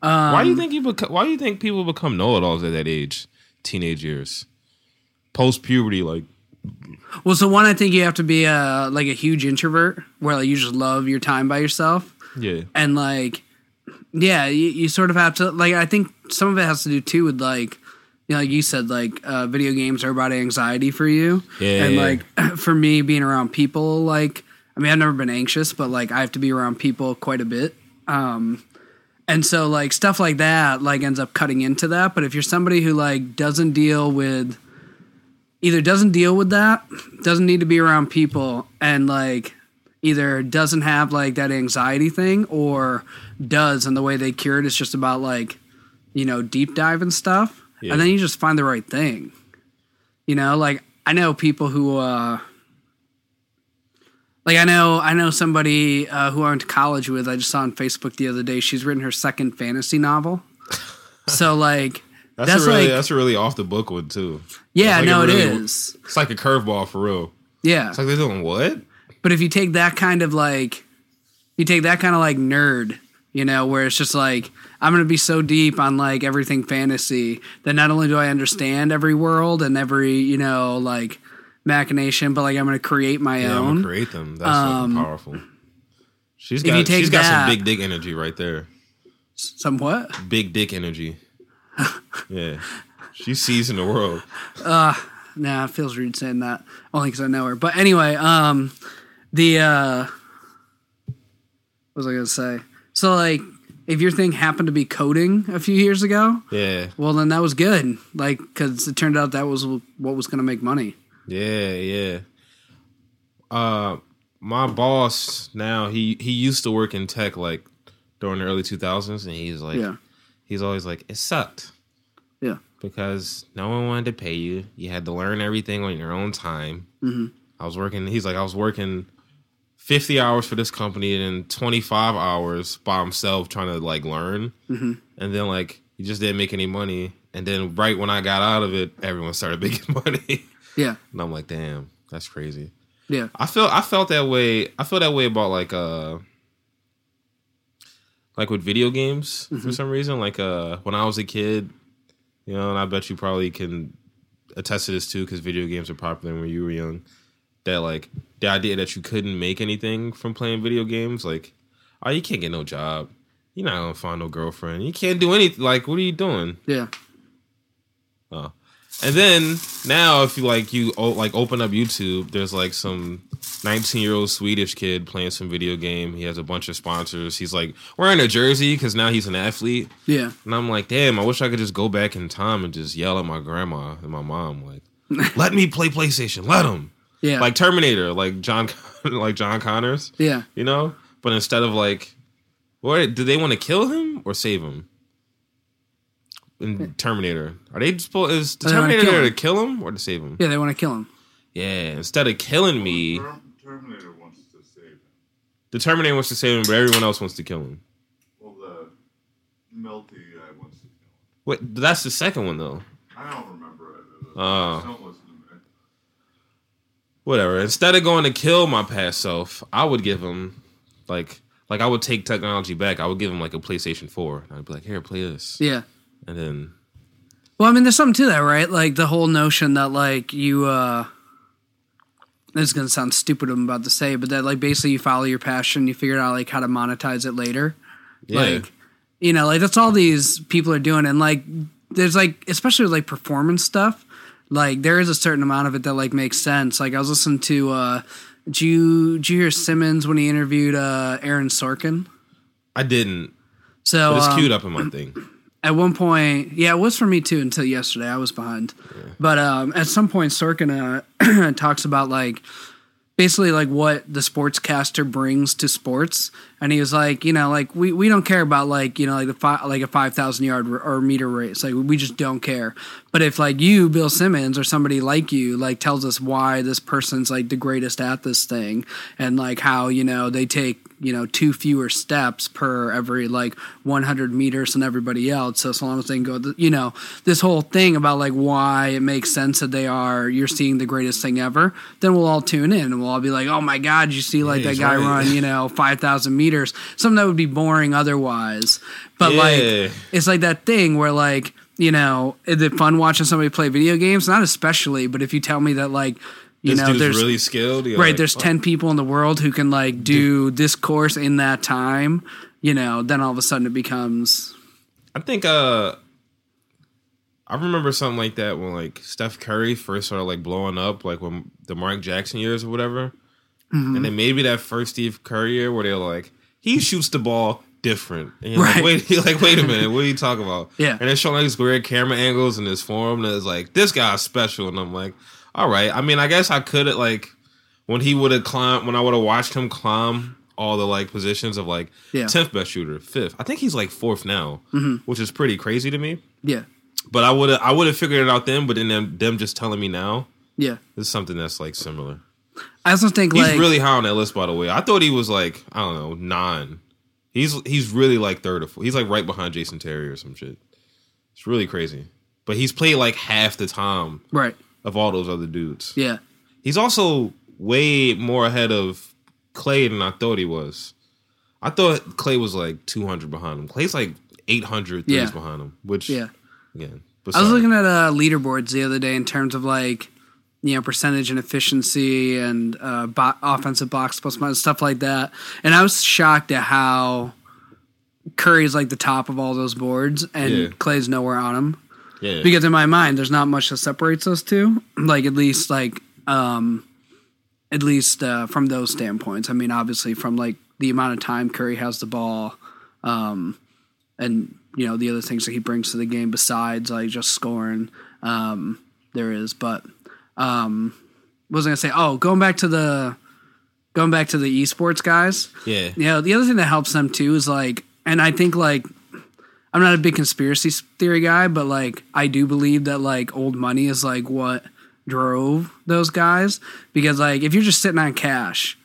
Why do you think people become know-it-alls at that age, teenage years, post puberty? Like, well, so one, I think you have to be like a huge introvert, where like you just love your time by yourself. Yeah, and like, yeah, you sort of have to like. I think some of it has to do too with like, you know, like you said, like video games are about anxiety for you. Yeah, and like for me, being around people, like I mean, I've never been anxious, but like I have to be around people quite a bit. And so like stuff like that like ends up cutting into that. But if you're somebody who like doesn't deal with that, doesn't need to be around people, and like either doesn't have like that anxiety thing or does, and the way they cure it is just about like, you know, deep dive and stuff. Yeah. And then you just find the right thing. You know, like I know people who like I know somebody who I went to college with. I just saw on Facebook the other day. She's written her second fantasy novel. So like that's a really off the book one too. Yeah, like it is. It's like a curveball for real. Yeah, it's like they're doing what? But if you take that kind of like, nerd, you know, where it's just like I'm gonna be so deep on like everything fantasy that not only do I understand every world and every, you know, like machination, but like I'm going to create my own. I'm going to create them. That's fucking powerful. She's got some big dick energy right there. Some what? Big dick energy. Yeah. She sees in the world. Nah, it feels rude saying that. Only because I know her. But anyway, what was I going to say? So like, if your thing happened to be coding a few years ago, yeah, well then that was good. Like, because it turned out that was what was going to make money. Yeah. My boss now, he used to work in tech like during the early 2000s, and he's like, he's always like, it sucked. Yeah. Because no one wanted to pay you. You had to learn everything on your own time. Mm-hmm. I was working 50 hours for this company and then 25 hours by himself trying to like learn. Mm-hmm. And then like, you just didn't make any money. And then right when I got out of it, everyone started making money. Yeah. And I'm like, damn, that's crazy. Yeah. I felt that way about like with video games for some reason. Like when I was a kid, you know, and I bet you probably can attest to this too, because video games are popular when you were young, that like the idea that you couldn't make anything from playing video games, like, oh, you can't get no job, you're not gonna find no girlfriend, you can't do anything, like, what are you doing? Yeah. Oh. And then now, if you like, open up YouTube, there's like some 19-year-old Swedish kid playing some video game. He has a bunch of sponsors. He's like wearing a jersey because now he's an athlete. Yeah. And I'm like, damn, I wish I could just go back in time and just yell at my grandma and my mom, like, let me play PlayStation. Let him. Yeah. Like Terminator, like John Connors. Yeah. You know, but instead of like, what do they want to kill him or save him? In Terminator, are they just is the Terminator there to kill him or to save him? Yeah, they want to kill him. Yeah, instead of killing me, Terminator wants to save him. The Terminator wants to save him, but everyone else wants to kill him. Well, the melty guy wants to kill him. Wait, that's the second one though. I don't remember it. I don't listen to me. Whatever. Instead of going to kill my past self, I would give him like I would take technology back. I would give him like a PlayStation 4. And I'd be like, here, play this. Yeah. And then, well, I mean, there's something to that, right? Like the whole notion that, like, you, this is gonna sound stupid I'm about to say, but that, like, basically you follow your passion, you figure out like how to monetize it later. Yeah. Like, you know, like that's all these people are doing, and like, there's like, especially with like performance stuff, like there is a certain amount of it that like makes sense. Like I was listening to, did you hear Simmons when he interviewed Aaron Sorkin? I didn't. So but it's queued up in my thing. At one point, yeah, it was for me too until yesterday. I was behind. Yeah. But at some point, Sorkin talks about like basically like what the sportscaster brings to sports. And he was like, you know, like we don't care about like, you know, like a 5,000-yard or meter race. Like we just don't care. But if like you, Bill Simmons, or somebody like you, like tells us why this person's like the greatest at this thing and like how, you know, they take, you know, 2 fewer steps per every like 100 meters than everybody else. So long as they can go, you know, this whole thing about like why it makes sense that they are, you're seeing the greatest thing ever, then we'll all tune in and we'll all be like, oh my God, you see like that guy run, you know, 5,000 meters, something that would be boring otherwise. But like, it's like that thing where like, you know, is it fun watching somebody play video games? Not especially, but if you tell me that like, you know, there's really skilled. Right, like, there's 10 people in the world who can like do this course in that time, you know, then all of a sudden it becomes. I think I remember something like that when like Steph Curry first started like blowing up, like when the Mark Jackson years or whatever. Mm-hmm. And then maybe that first Steve Curry year where they're like, he shoots the ball different. And you're right. Wait a minute, what are you talking about? Yeah. And they're showing like these weird camera angles in this forum that is like, this guy's special. And I'm like, all right. I mean, I guess I could have, like, when I would have watched him climb all the, like, positions of, like, 10th best shooter, 5th. I think he's, like, 4th now, which is pretty crazy to me. Yeah. But I would have figured it out then, but then them just telling me now. Yeah. It's something that's, like, similar. I also think, he's really high on that list, by the way. I thought he was, like, I don't know, 9. He's really, like, 3rd or 4th. He's, like, right behind Jason Terry or some shit. It's really crazy. But he's played, like, half the time. Right. Of all those other dudes. Yeah. He's also way more ahead of Klay than I thought he was. I thought Klay was like 200 behind him. Klay's like 800 threes behind him, which, again. I was looking at leaderboards the other day in terms of like, you know, percentage and efficiency and offensive box plus minus, stuff like that. And I was shocked at how Curry's like the top of all those boards and Klay's nowhere on him. Yeah. Because in my mind, there's not much that separates us two, like at least from those standpoints. I mean, obviously from like the amount of time Curry has the ball, and you know the other things that he brings to the game besides like just scoring. There is, but what was I gonna say? Oh, going back to the esports guys. Yeah. You know, the other thing that helps them too is like, and I think like. I'm not a big conspiracy theory guy, but, like, I do believe that, like, old money is, like, what drove those guys. Because, like, if you're just sitting on cash,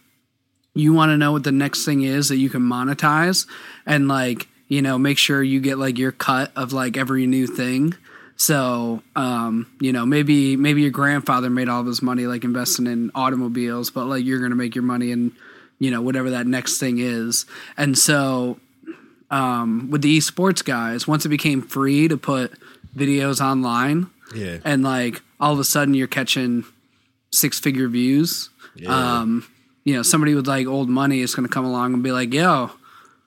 you want to know what the next thing is that you can monetize and, like, you know, make sure you get, like, your cut of, like, every new thing. So, you know, maybe your grandfather made all of his money, like, investing in automobiles, but, like, you're going to make your money in, you know, whatever that next thing is. And so... with the esports guys, once it became free to put videos online and like, all of a sudden you're catching six-figure views. Yeah. You know, somebody with like old money is going to come along and be like, yo,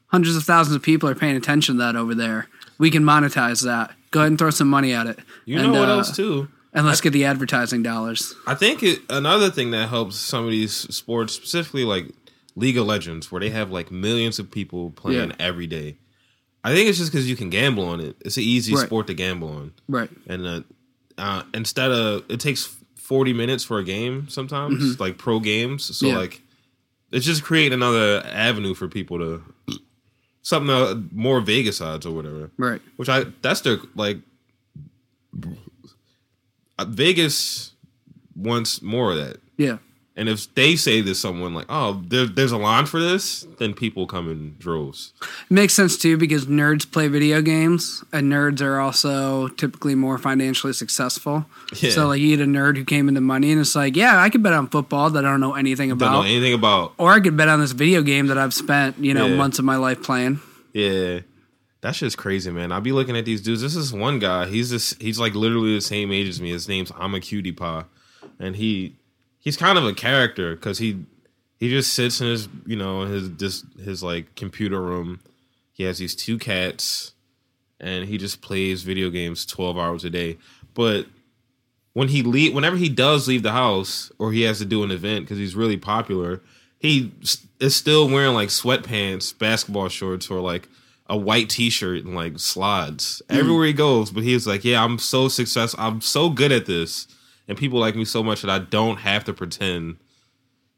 hundreds of thousands of people are paying attention to that over there. We can monetize that. Go ahead and throw some money at it. You know what else too? And let's get the advertising dollars. I think another thing that helps some of these sports, specifically like League of Legends, where they have like millions of people playing every day. I think it's just because you can gamble on it. It's an easy sport to gamble on. Right. And instead of, it takes 40 minutes for a game sometimes, like pro games. So like, it's just create another avenue for people to, something more Vegas odds or whatever. Right. Which that's their, like, Vegas wants more of that. Yeah. And if they say to someone like, oh, there's a line for this, then people come in droves. It makes sense, too, because nerds play video games, and nerds are also typically more financially successful. Yeah. So, like, you get a nerd who came into money, and it's like, yeah, I could bet on football that I don't know anything about. Or I could bet on this video game that I've spent, months of my life playing. Yeah. That's just crazy, man. I'll be looking at these dudes. This is one guy. He's like literally the same age as me. His name's I'm a Cutie Pie, and he's kind of a character because he just sits in his his like computer room. He has these two cats, and he just plays video games 12 hours a day. But when whenever he does leave the house or he has to do an event because he's really popular, he is still wearing like sweatpants, basketball shorts, or like a white T-shirt and like slides everywhere he goes. But he's like, yeah, I'm so successful. I'm so good at this. And people like me so much that I don't have to pretend.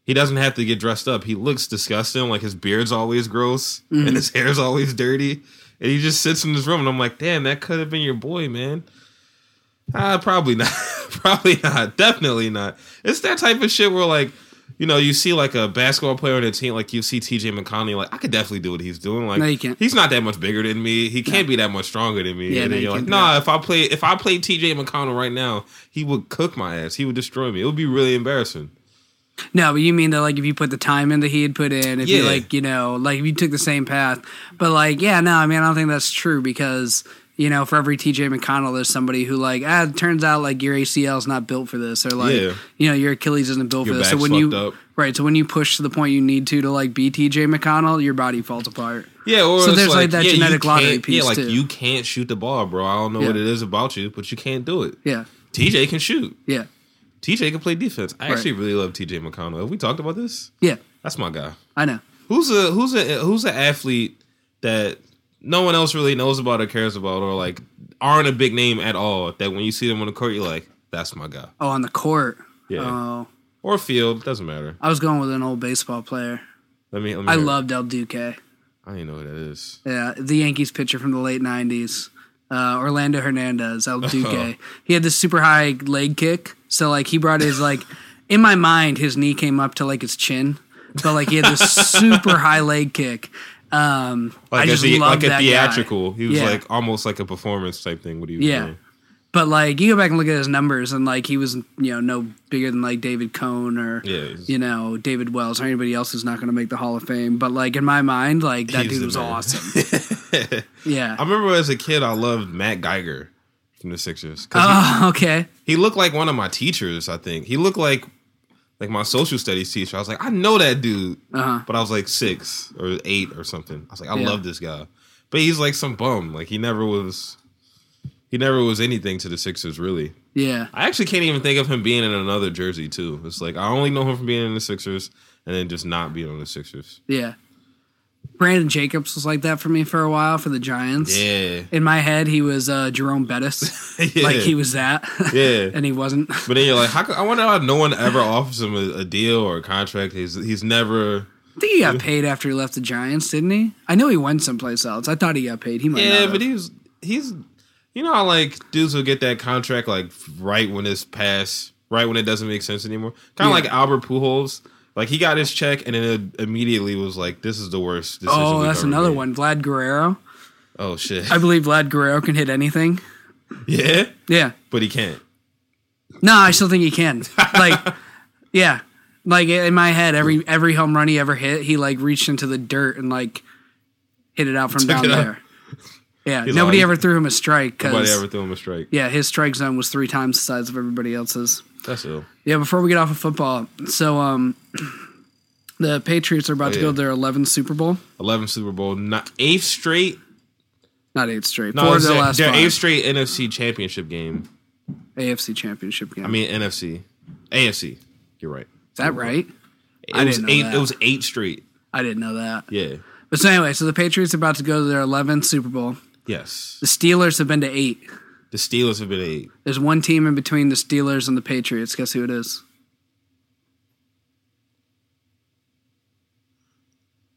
He doesn't have to get dressed up. He looks disgusting. Like his beard's always gross and his hair's always dirty. And he just sits in his room. And I'm like, damn, that could have been your boy, man. Probably not. Probably not. Definitely not. It's that type of shit where like, you see like a basketball player on a team, like you see T.J. McConnell, like I could definitely do what he's doing. Like no, you can't. He's not that much bigger than me. He can't be that much stronger than me. Yeah, and then you're like, if I played T.J. McConnell right now, he would cook my ass. He would destroy me. It would be really embarrassing. No, but you mean that like if you put the time in that he had put in, if you like, like if you took the same path. But like, yeah, no, I mean, I don't think that's true because for every T.J. McConnell, there's somebody who like, it turns out like your ACL is not built for this, or like, your Achilles isn't built for this. So when you push to the point you need to like be T.J. McConnell, your body falls apart. Yeah, or so there's like that genetic lottery piece. Yeah, like too. You can't shoot the ball, bro. I don't know what it is about you, but you can't do it. Yeah, T.J. can shoot. Yeah, T.J. can play defense. I actually really love T.J. McConnell. Have we talked about this? Yeah, that's my guy. I know who's an athlete that no one else really knows about or cares about or, like, aren't a big name at all, that when you see them on the court, you're like, that's my guy. Oh, on the court. Yeah. Or field. Doesn't matter. I was going with an old baseball player. Let me I loved El Duque. I didn't know who that is. Yeah, the Yankees pitcher from the late 90s. Orlando Hernandez, El Duque. Oh. He had this super high leg kick. So, like, he brought his, like, in my mind, his knee came up to, like, his chin. But, like, he had this super high leg kick. I just love that theatrical guy. He was like almost like a performance type thing. What do you mean? But like you go back and look at his numbers, and like he was no bigger than like David Cohn or David Wells or anybody else who's not going to make the Hall of Fame. But like in my mind, like that dude was awesome. I remember as a kid, I loved Matt Geiger from the Sixers. He looked like one of my teachers. I think he looked like my social studies teacher. I was like, I know that dude. But I was like 6 or 8 or something. I was like, I love this guy. But he's like some bum. Like he never was anything to the Sixers, really. Yeah. I actually can't even think of him being in another jersey too. It's like I only know him from being in the Sixers and then just not being on the Sixers. Yeah. Brandon Jacobs was like that for me for a while for the Giants. Yeah. In my head, he was Jerome Bettis. Like, he was that. Yeah. And he wasn't. But then you're like, I wonder how no one ever offers him a deal or a contract. He's never... I think he got paid after he left the Giants, didn't he? I know he went someplace else. I thought he got paid. He might not have. But he's... You know how, like, dudes will get that contract, like, right when it's past, right when it doesn't make sense anymore? Kind of like Albert Pujols. Like, he got his check, and then it immediately was like, this is the worst decision we've ever made. Oh, that's another one. Vlad Guerrero. Oh, shit. I believe Vlad Guerrero can hit anything. Yeah? Yeah. But he can't. No, I still think he can. Like, yeah. Like, in my head, every home run he ever hit, he, like, reached into the dirt and, like, hit it out from down there. Yeah, nobody ever threw him a strike. Nobody ever threw him a strike. Yeah, his strike zone was 3 times the size of everybody else's. That's ill. Yeah, before we get off of football, so the Patriots are about to go to their 11th Super Bowl. 11th Super Bowl. Not 8th straight. Not 8th straight. No, 4 of their last 5. 8th straight NFC championship game. AFC championship game. I mean, NFC. AFC. You're right. Is that right? It was 8 straight. I didn't know that. Yeah. But so anyway, so the Patriots are about to go to their 11th Super Bowl. Yes. The Steelers have been to 8. The Steelers have been 8. There's one team in between the Steelers and the Patriots. Guess who it is?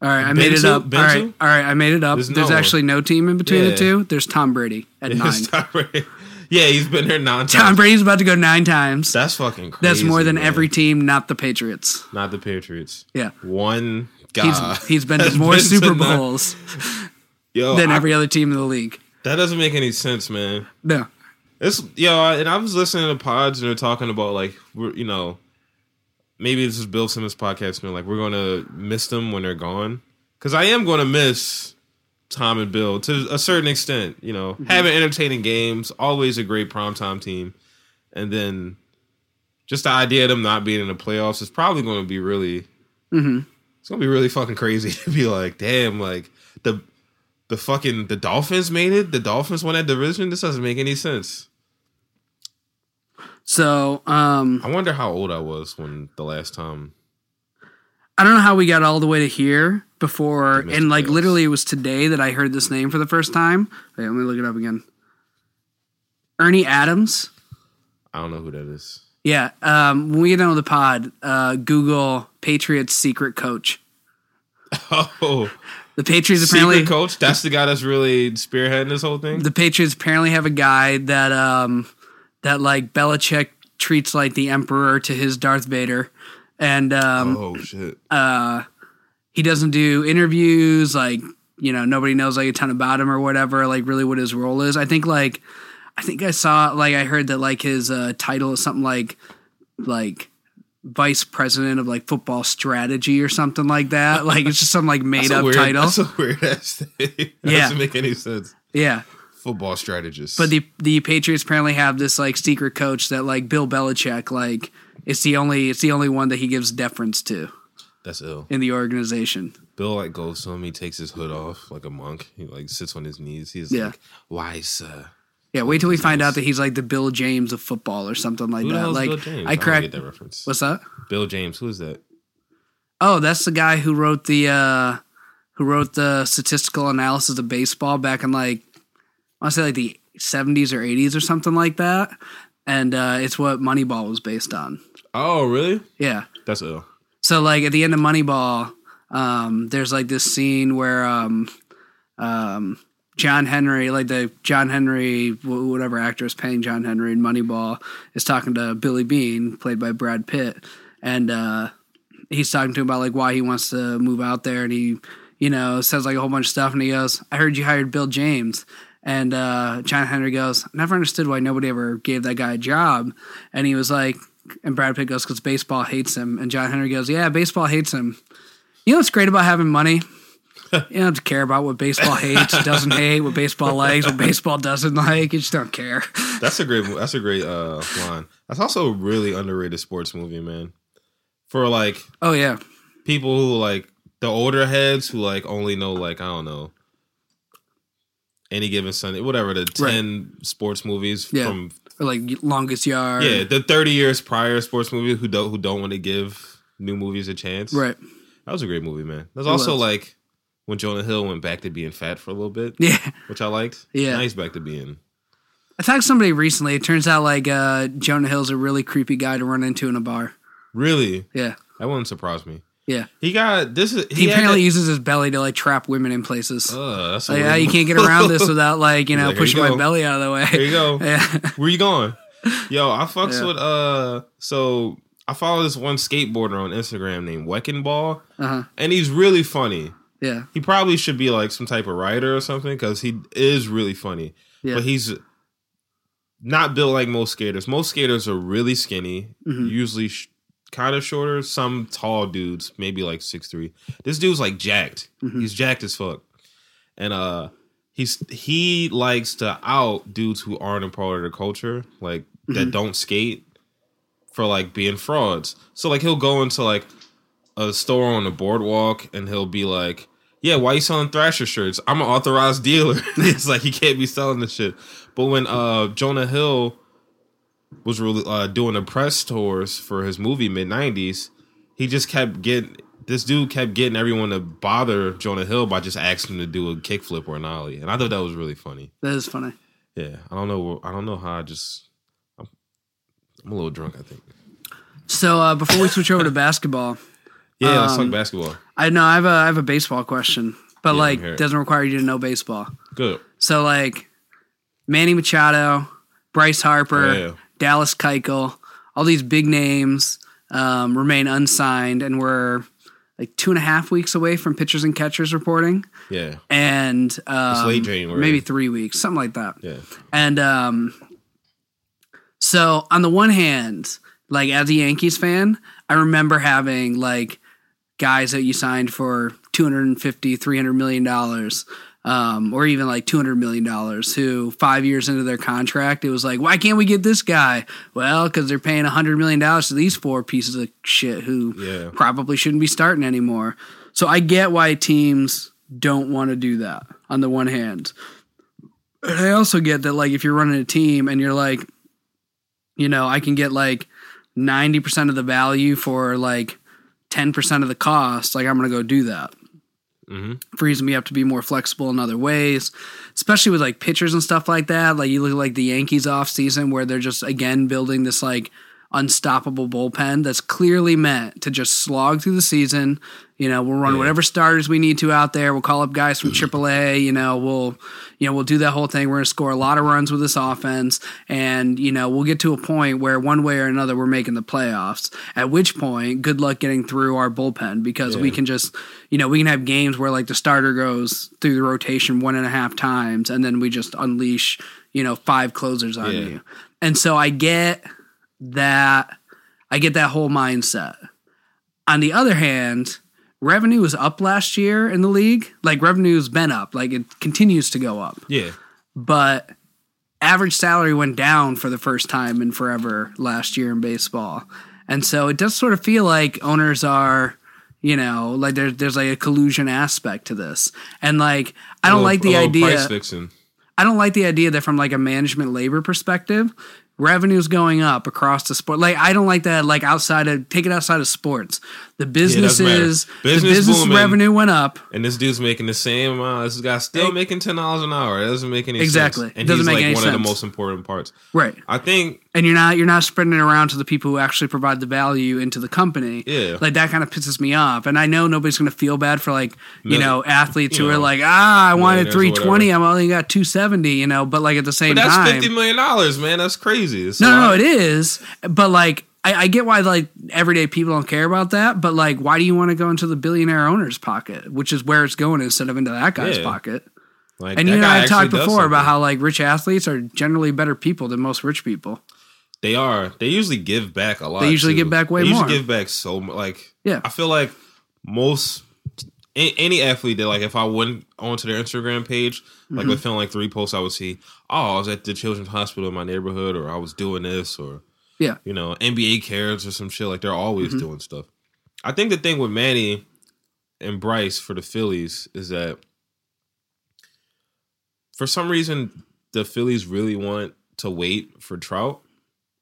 All right, I made it up. I made it up. There's actually no team in between the two. There's Tom Brady at 9. Tom Brady. Yeah, he's been there 9 times. Tom Brady's about to go 9 times. That's fucking crazy. That's more than every team, not the Patriots. Not the Patriots. Yeah. One guy. He's been to more Super Bowls than every other team in the league. That doesn't make any sense, man. No. And I was listening to pods and they're talking about, like, maybe this is Bill Simmons' podcast, and like, we're going to miss them when they're gone. Because I am going to miss Tom and Bill to a certain extent, mm-hmm. Having entertaining games, always a great primetime team. And then just the idea of them not being in the playoffs is probably going to be really, it's going to be really fucking crazy to be like, damn, like, the Dolphins made it? The Dolphins won that division? This doesn't make any sense. So, I wonder how old I was when the last time. I don't know how we got all the way to here before, and like literally it was today that I heard this name for the first time. Wait, let me look it up again. Ernie Adams. I don't know who that is. Yeah, when we get done with the pod, Google Patriots secret coach. Oh, the Patriots apparently secret coach. That's the guy that's really spearheading this whole thing. The Patriots apparently have a guy that. That like Belichick treats like the emperor to his Darth Vader, and he doesn't do interviews. Like nobody knows like a ton about him or whatever. Like really, what his role is? I think I saw I heard that like his title is something like vice president of like football strategy or something like that. Like it's just some like made up title. That's a weird ass thing. Doesn't make any sense. Yeah. Football strategist. But the Patriots apparently have this like secret coach that like Bill Belichick like it's the only one that he gives deference to. That's ill. In the organization. Bill like goes home, he takes his hood off like a monk. He like sits on his knees. He's like, why, sir? Yeah, wait till we find out that he's like the Bill James of football or something like that. Like Bill James? I cracked that reference. What's that? Bill James, who is that? Oh, that's the guy who wrote the statistical analysis of baseball back in like I want to say like the 70s or 80s or something like that. And it's what Moneyball was based on. Oh, really? Yeah. That's ill. So like at the end of Moneyball, there's like this scene where John Henry, like the John Henry, whatever actor is paying John Henry in Moneyball, is talking to Billy Beane, played by Brad Pitt. And he's talking to him about like why he wants to move out there. And he, says like a whole bunch of stuff. And he goes, I heard you hired Bill James. And John Henry goes, I never understood why nobody ever gave that guy a job. And he was like, and Brad Pitt goes, because baseball hates him. And John Henry goes, yeah, baseball hates him. You know what's great about having money? You don't have to care about what baseball hates, doesn't hate, what baseball likes, what baseball doesn't like. You just don't care. That's a great line. That's also a really underrated sports movie, man. For like, oh yeah, people who like the older heads who like only know like I don't know. Any Given Sunday, whatever, the 10 sports movies from... Or like Longest Yard. Yeah, the 30 years prior sports movie who don't want to give new movies a chance. Right. That was a great movie, man. There's also like when Jonah Hill went back to being fat for a little bit. Yeah. Which I liked. Yeah. Now he's back to being... I talked to somebody recently. It turns out like Jonah Hill's a really creepy guy to run into in a bar. Really? Yeah. That wouldn't surprise me. Yeah, he apparently uses his belly to like trap women in places. That's like, you can't get around this without like pushing my belly out of the way. There you go. Yeah. Where you going? Yo, I fucks with So I follow this one skateboarder on Instagram named Weckenball, and he's really funny. Yeah, he probably should be like some type of writer or something because he is really funny. Yeah. But he's not built like most skaters. Most skaters are really skinny, usually. Kind of shorter, some tall dudes, maybe like 6'3". This dude's like jacked. He's jacked as fuck. And He likes to out dudes who aren't a part of the culture, like that don't skate, for like being frauds. So like he'll go into like a store on the boardwalk and he'll be like, yeah, why you selling Thrasher shirts? I'm an authorized dealer. It's like he can't be selling this shit. But when Jonah Hill was really doing the press tours for his movie mid-90s, he just kept getting... This dude kept getting everyone to bother Jonah Hill by just asking him to do a kickflip or an ollie. And I thought that was really funny. That is funny. Yeah. I don't know how I just... I'm a little drunk, I think. So before we switch over to basketball... Yeah, let's talk basketball. I know. I have a baseball question, but like doesn't require you to know baseball. Good. So like Manny Machado, Bryce Harper, Dallas Keuchel, all these big names remain unsigned, and we're like 2.5 weeks away from pitchers and catchers reporting. Yeah, and it's late January, maybe 3 weeks, something like that. Yeah, and so on the one hand, like as a Yankees fan, I remember having like guys that you signed for $250-300 million or even like $200 million who 5 years into their contract, it was like, why can't we get this guy? Well, because they're paying $100 million to these four pieces of shit who probably shouldn't be starting anymore. So I get why teams don't want to do that on the one hand. And I also get that, like, if you're running a team and you're like, you know, I can get like 90% of the value for like 10% of the cost, like I'm going to go do that. Frees me up to be more flexible in other ways, especially with like pitchers and stuff like that. Like you look at like the Yankees off season where they're just again building this like unstoppable bullpen that's clearly meant to just slog through the season. You know, we'll run whatever starters we need to out there. We'll call up guys from AAA. We'll do that whole thing. We're going to score a lot of runs with this offense, and you know, we'll get to a point where one way or another we're making the playoffs. At which point, good luck getting through our bullpen, because we can just, you know, we can have games where like the starter goes through the rotation 1.5 times, and then we just unleash, you know, 5 closers on you. And so I get that whole mindset. On the other hand, revenue was up last year in the league. Like revenue's been up. Like it continues to go up. Yeah. But average salary went down for the first time in forever last year in baseball. And so it does sort of feel like owners are, you know, like there's like a collusion aspect to this. And like I don't like the idea that from like a management labor perspective, revenue's going up across the sport. Like I don't like that. Like outside of sports, the businesses, business revenue went up, and this dude's making the same amount. This guy's still making $10 an hour. It doesn't make any sense. And it doesn't make any sense. One of the most important parts, right? I think, and you're not spreading it around to the people who actually provide the value into the company. Yeah, like that kind of pisses me off. And I know nobody's going to feel bad for like athletes who are like, I wanted $320, I'm only got $270. You know, but like at the same time, that's $50 million, man. That's crazy. No, it is. But like, I get why like everyday people don't care about that. But like, why do you want to go into the billionaire owner's pocket, which is where it's going, instead of into that guy's pocket? Like, and you and I talked before about how like rich athletes are generally better people than most rich people. They are. They usually give back a lot. They usually give back way more. They usually give back so much. Like, I feel like most any athlete that, like, if I went onto their Instagram page, like within like 3 posts, I would see, I was at the children's hospital in my neighborhood, or I was doing this, or you know, NBA cares or some shit. Like they're always doing stuff. I think the thing with Manny and Bryce for the Phillies is that for some reason the Phillies really want to wait for Trout.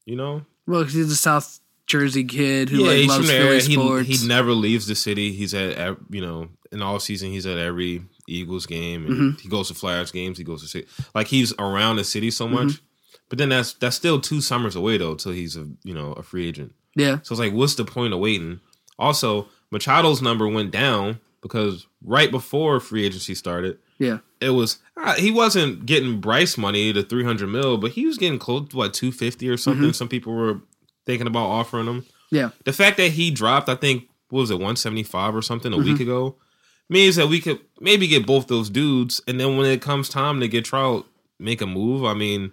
You know, well, because he's a South Jersey kid who like loves Philly sports. He never leaves the city. He's at in all season, he's at every Eagles game, and he goes to Flyers games. He goes to he's around the city so much. But then that's still 2 summers away though till he's a free agent. Yeah. So it's like, what's the point of waiting? Also, Machado's number went down because right before free agency started, it was he wasn't getting Bryce money, the $300 million, but he was getting close to what, $250 or something. Some people were thinking about offering him. Yeah. The fact that he dropped, I think, what was it, 175 or something a week ago, means that we could maybe get both those dudes, and then when it comes time to get Trout, make a move. I mean,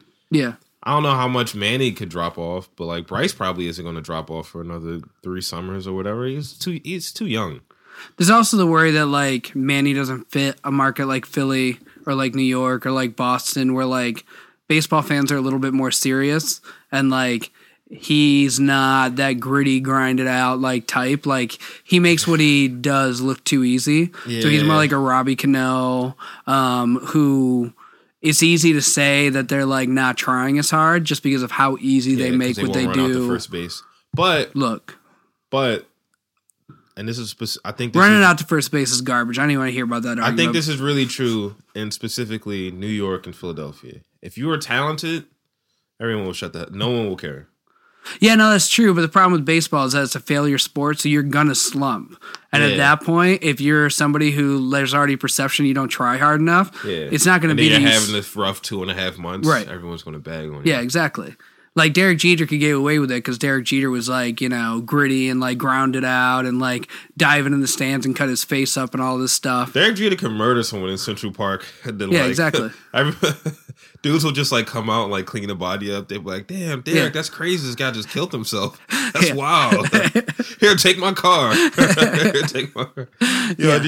I don't know how much Manny could drop off, but like Bryce probably isn't going to drop off for another 3 summers or whatever. He's too young. There's also the worry that like Manny doesn't fit a market like Philly or like New York or like Boston, where like baseball fans are a little bit more serious, and like he's not that gritty, grinded out like type. Like he makes what he does look too easy. Yeah. So he's more like a Robbie Cano, who it's easy to say that they're like not trying as hard just because of how easy they make what they do. Out the first base, Running out to first base is garbage. I don't even want to hear about that argument. I think this is really true in specifically New York and Philadelphia. If you are talented, everyone will no one will care. Yeah, no, that's true. But the problem with baseball is that it's a failure sport, so you're going to slump. And at that point, if you're somebody who there's already perception you don't try hard enough, it's not going to be... you're having this rough 2.5 months. Right. Everyone's going to bag on you. Yeah, exactly. Like, Derek Jeter could get away with it because Derek Jeter was, like, you know, gritty and, like, grounded out and, like, diving in the stands and cut his face up and all this stuff. Derek Jeter could murder someone in Central Park. Exactly. Dudes will just, like, come out and, like, clean the body up. They'd be like, damn, Derek, that's crazy. This guy just killed himself. That's wild. Here, take my car. Yo, do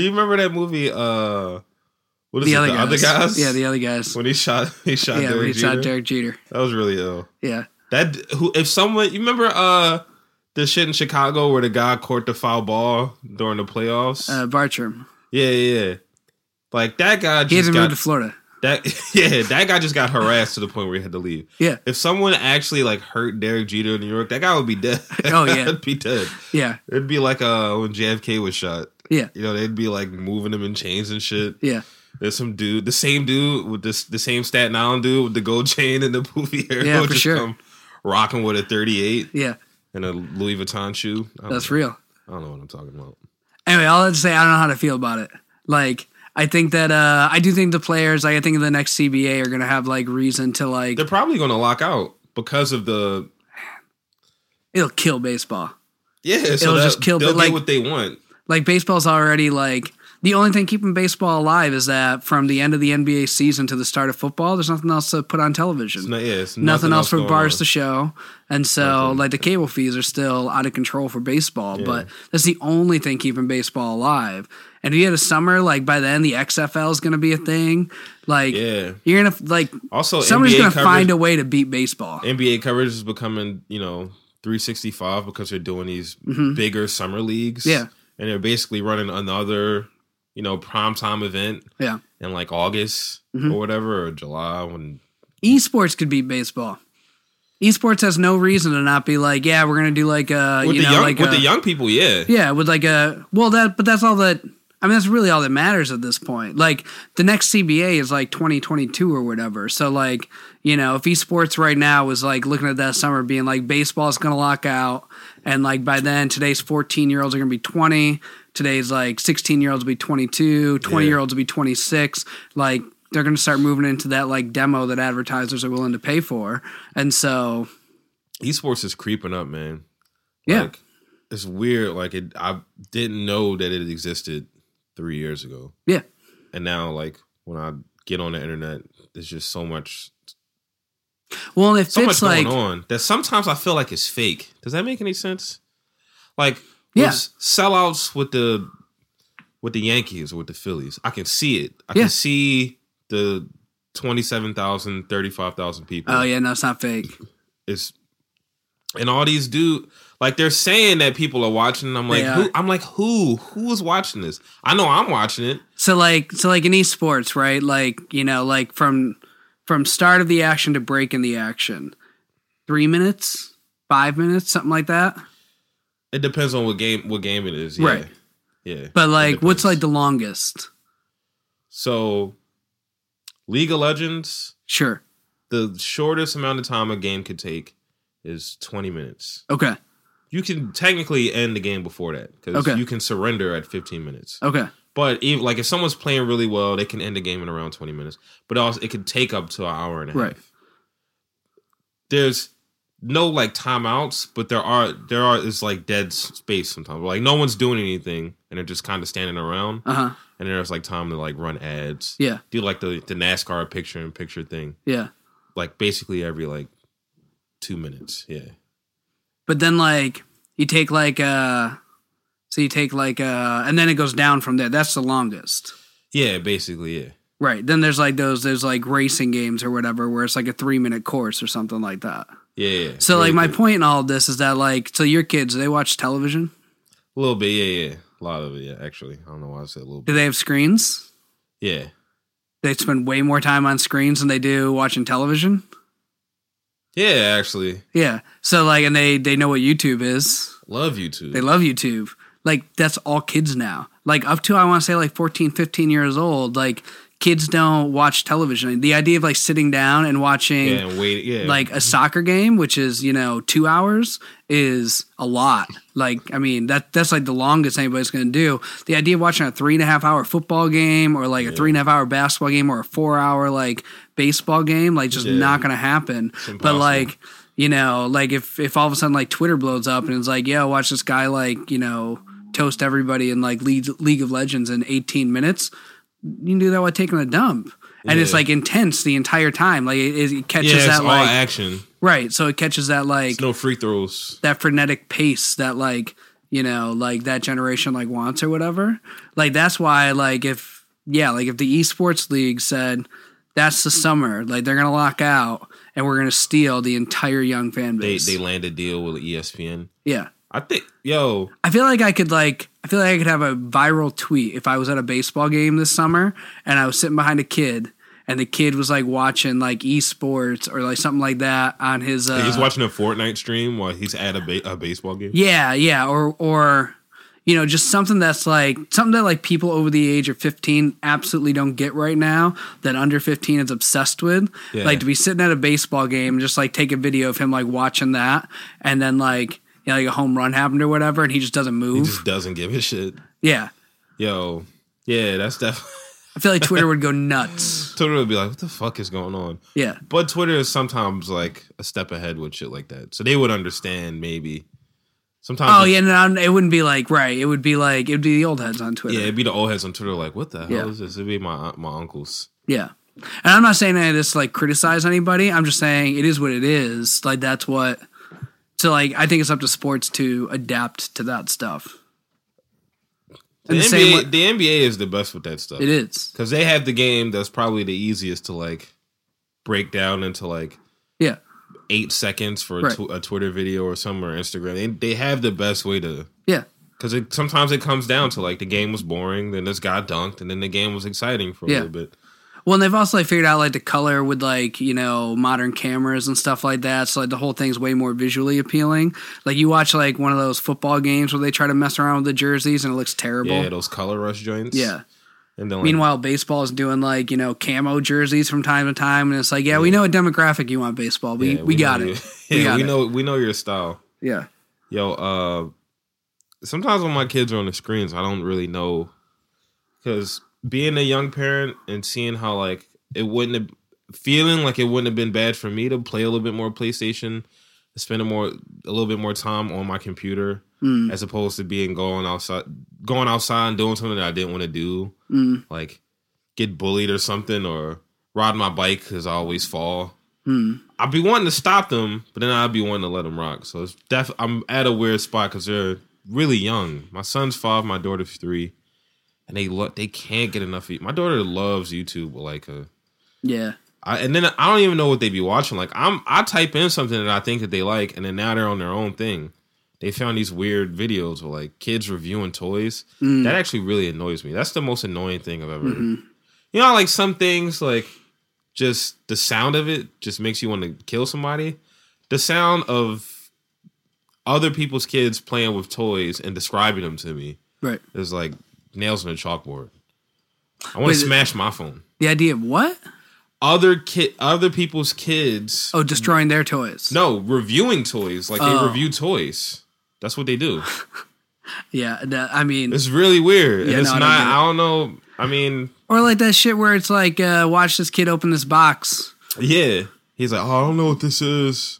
you remember that movie, Other Guys? Yeah, The Other Guys. When he shot Derek Jeter. That was really ill. Yeah. You remember the shit in Chicago where the guy caught the foul ball during the playoffs? Bartram. Yeah. Like that guy just moved to Florida. That guy just got harassed to the point where he had to leave. Yeah. If someone actually like hurt Derek Jeter in New York, that guy would be dead. Oh yeah. He'd be dead. Yeah. It'd be like when JFK was shot. Yeah. You know, they'd be like moving him in chains and shit. Yeah. There's some dude, the same dude with the same Staten Island dude with the gold chain and the poofy hair. Yeah, for just sure. Rocking with a 38. Yeah. And a Louis Vuitton shoe. That's real. I don't know what I'm talking about. Anyway, all I'd say, I don't know how to feel about it. Like, I think that, I do think the players, like, I think the next CBA are going to have, like, reason to, like. They're probably going to lock out because of the. It'll kill baseball. Yeah. So it'll just kill. They'll get what they want. Like, baseball's already, like. The only thing keeping baseball alive is that from the end of the NBA season to the start of football, there's nothing else to put on television. It's nothing else for bars to show. And so, like, the cable fees are still out of control for baseball. Yeah. But that's the only thing keeping baseball alive. And if you had a summer, like, by then, the XFL is going to be a thing. Like, you're going to, like, also, somebody's going to find a way to beat baseball. NBA coverage is becoming, you know, 365 because they're doing these bigger summer leagues. Yeah. And they're basically running another... you know, primetime event in like August or whatever, or July. When esports could beat baseball. Esports has no reason to not be like, yeah, we're going to do like a, the young people. Yeah. Yeah. With like a, but that's all that, I mean, that's really all that matters at this point. Like the next CBA is like 2022 or whatever. So like, you know, if esports right now was like looking at that summer being like baseball's going to lock out. And like by then today's 14-year-olds are going to be 20. Today's like 16-year-olds will be 22, 20-year-olds will be 26. Like they're going to start moving into that like demo that advertisers are willing to pay for. And so esports is creeping up, man. Yeah. Like, it's weird. Like I didn't know that it existed 3 years ago. Yeah. And now like when I get on the internet, there's just so much. Well, if so it's much going on that sometimes I feel like it's fake. Does that make any sense? Like, yes, sellouts with the Yankees or with the Phillies. I can see it. I can see the 27,000, 35,000 people. Oh yeah, no, it's not fake. It's and all these dudes like they're saying that people are watching. And I'm like, who is watching this? I know I'm watching it. So like in esports, right? Like you know, like from start of the action to break in the action, 3 minutes, 5 minutes, something like that. It depends on what game it is. Yeah. Right. Yeah. But like what's like the longest? So League of Legends. Sure. The shortest amount of time a game could take is 20 minutes. Okay. You can technically end the game before that because you can surrender at 15 minutes. Okay. But even, like if someone's playing really well, they can end the game in around 20 minutes. But also it could take up to an hour and a half. There's no like timeouts, but there are it's like dead space sometimes. Like no one's doing anything, and they're just kind of standing around. And there's like time to like run ads. Yeah, do like the NASCAR picture-in-picture thing. Yeah, like basically every like 2 minutes. Yeah, but then like you take like and then it goes down from there. That's the longest. Yeah, basically. Yeah. Right. Then there's like those like racing games or whatever where it's like a 3-minute course or something like that. Yeah. So like my point in all of this is that like, so your kids, do they watch television? A little bit. Yeah. A lot of it. Yeah. Actually, I don't know why I said a little bit. Do they have screens? Yeah. They spend way more time on screens than they do watching television. Yeah, actually. Yeah. So like, and they know what YouTube is. Love YouTube. They love YouTube. Like that's all kids now. Like up to, I want to say like 14, 15 years old. Like kids don't watch television. The idea of like sitting down and watching like a soccer game, which is, you know, 2 hours is a lot. Like, I mean, that's like the longest anybody's going to do. The idea of watching a 3.5 hour football game or like a 3.5 hour basketball game or a 4 hour like baseball game, like just not going to happen. But like, you know, like if all of a sudden like Twitter blows up and it's like, yo, watch this guy, like, you know, toast everybody in like League of Legends in 18 minutes. You can do that while taking a dump, and it's like intense the entire time. Like it catches that all like action, right? So it catches that like it's no free throws, that frenetic pace that like you know like that generation like wants or whatever. Like that's why like if the esports league said that's the summer, like they're gonna lock out and we're gonna steal the entire young fan base. They land a deal with ESPN. Yeah. I feel like I could have a viral tweet if I was at a baseball game this summer and I was sitting behind a kid and the kid was like watching like esports or like something like that on his. He's watching a Fortnite stream while he's at a baseball game. Yeah, yeah, or you know, just something that's like something that like people over the age of 15 absolutely don't get right now that under 15 is obsessed with. Yeah. Like to be sitting at a baseball game, and just like take a video of him like watching that and then like. You know, like a home run happened or whatever, and he just doesn't move. He just doesn't give a shit. Yeah. Yo. Yeah, that's definitely. I feel like Twitter would go nuts. Twitter would be like, what the fuck is going on? Yeah. But Twitter is sometimes like a step ahead with shit like that. So they would understand maybe. Sometimes. Oh, yeah. No, it wouldn't be like, right. It would be the old heads on Twitter. Yeah, it'd be the old heads on Twitter like, what the hell is this? It'd be my uncles. Yeah. And I'm not saying any of this like criticize anybody. I'm just saying it is what it is. Like, that's what. So, like, I think it's up to sports to adapt to that stuff. The NBA is the best with that stuff. It is. Because they have the game that's probably the easiest to, like, break down into, like, 8 seconds for a Twitter video or something or Instagram. They have the best way to... Yeah. Because sometimes it comes down to, like, the game was boring, then this guy dunked, and then the game was exciting for a little bit. Well, and they've also like, figured out like the color with like, you know, modern cameras and stuff like that. So like the whole thing's way more visually appealing. Like you watch like one of those football games where they try to mess around with the jerseys and it looks terrible. Yeah, those color rush joints. Yeah. And then, like, meanwhile, baseball is doing like, you know, camo jerseys from time to time. And it's like, we know what demographic you want baseball. We got it. We know your style. Yeah. Yo, sometimes when my kids are on the screens, I don't really know because... Being a young parent and seeing how like it wouldn't have been bad for me to play a little bit more PlayStation, spend a little bit more time on my computer as opposed to going outside and doing something that I didn't want to do, like get bullied or something or ride my bike because I always fall. I'd be wanting to stop them, but then I'd be wanting to let them rock. So it's I'm at a weird spot because they're really young. My son's 5, my daughter's 3. And they can't get enough. My daughter loves YouTube like a and then I don't even know what they be watching. Like I type in something that I think that they like, and then now they're on their own thing. They found these weird videos with like kids reviewing toys. That actually really annoys me. That's the most annoying thing I've ever heard. You know, like some things like just the sound of it just makes you want to kill somebody. The sound of other people's kids playing with toys and describing them to me is like nails on a chalkboard. I want to smash my phone. The idea of what? Other people's kids. Oh, destroying their toys. No, reviewing toys. Like they review toys. That's what they do. I mean, it's really weird. Yeah, I don't know. I mean, or like that shit where it's like, watch this kid open this box. Yeah, he's like, I don't know what this is.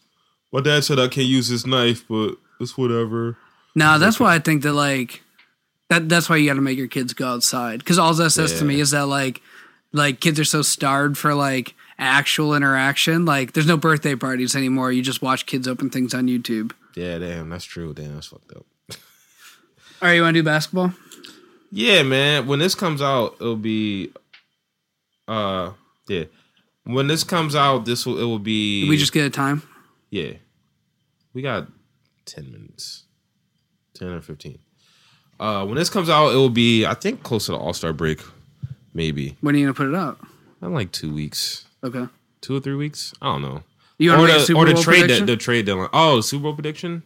My dad said I can't use this knife, but it's whatever. No, that's why I think that like. That's why you got to make your kids go outside. Because all that says to me is that, like kids are so starved for, like, actual interaction. Like, there's no birthday parties anymore. You just watch kids open things on YouTube. Yeah, damn, that's true. Damn, that's fucked up. All right, you want to do basketball? Yeah, man. When this comes out, it'll be Yeah. When this comes out, it will be... Did we just get a time? Yeah. We got 10 minutes. 10 or 15. When this comes out, it will be, I think, close to the All-Star break. Maybe. When are you going to put it up? In like 2 weeks. Okay. 2 or 3 weeks? I don't know. You want to make a Super Bowl prediction? The trade deadline. Oh, Super Bowl prediction?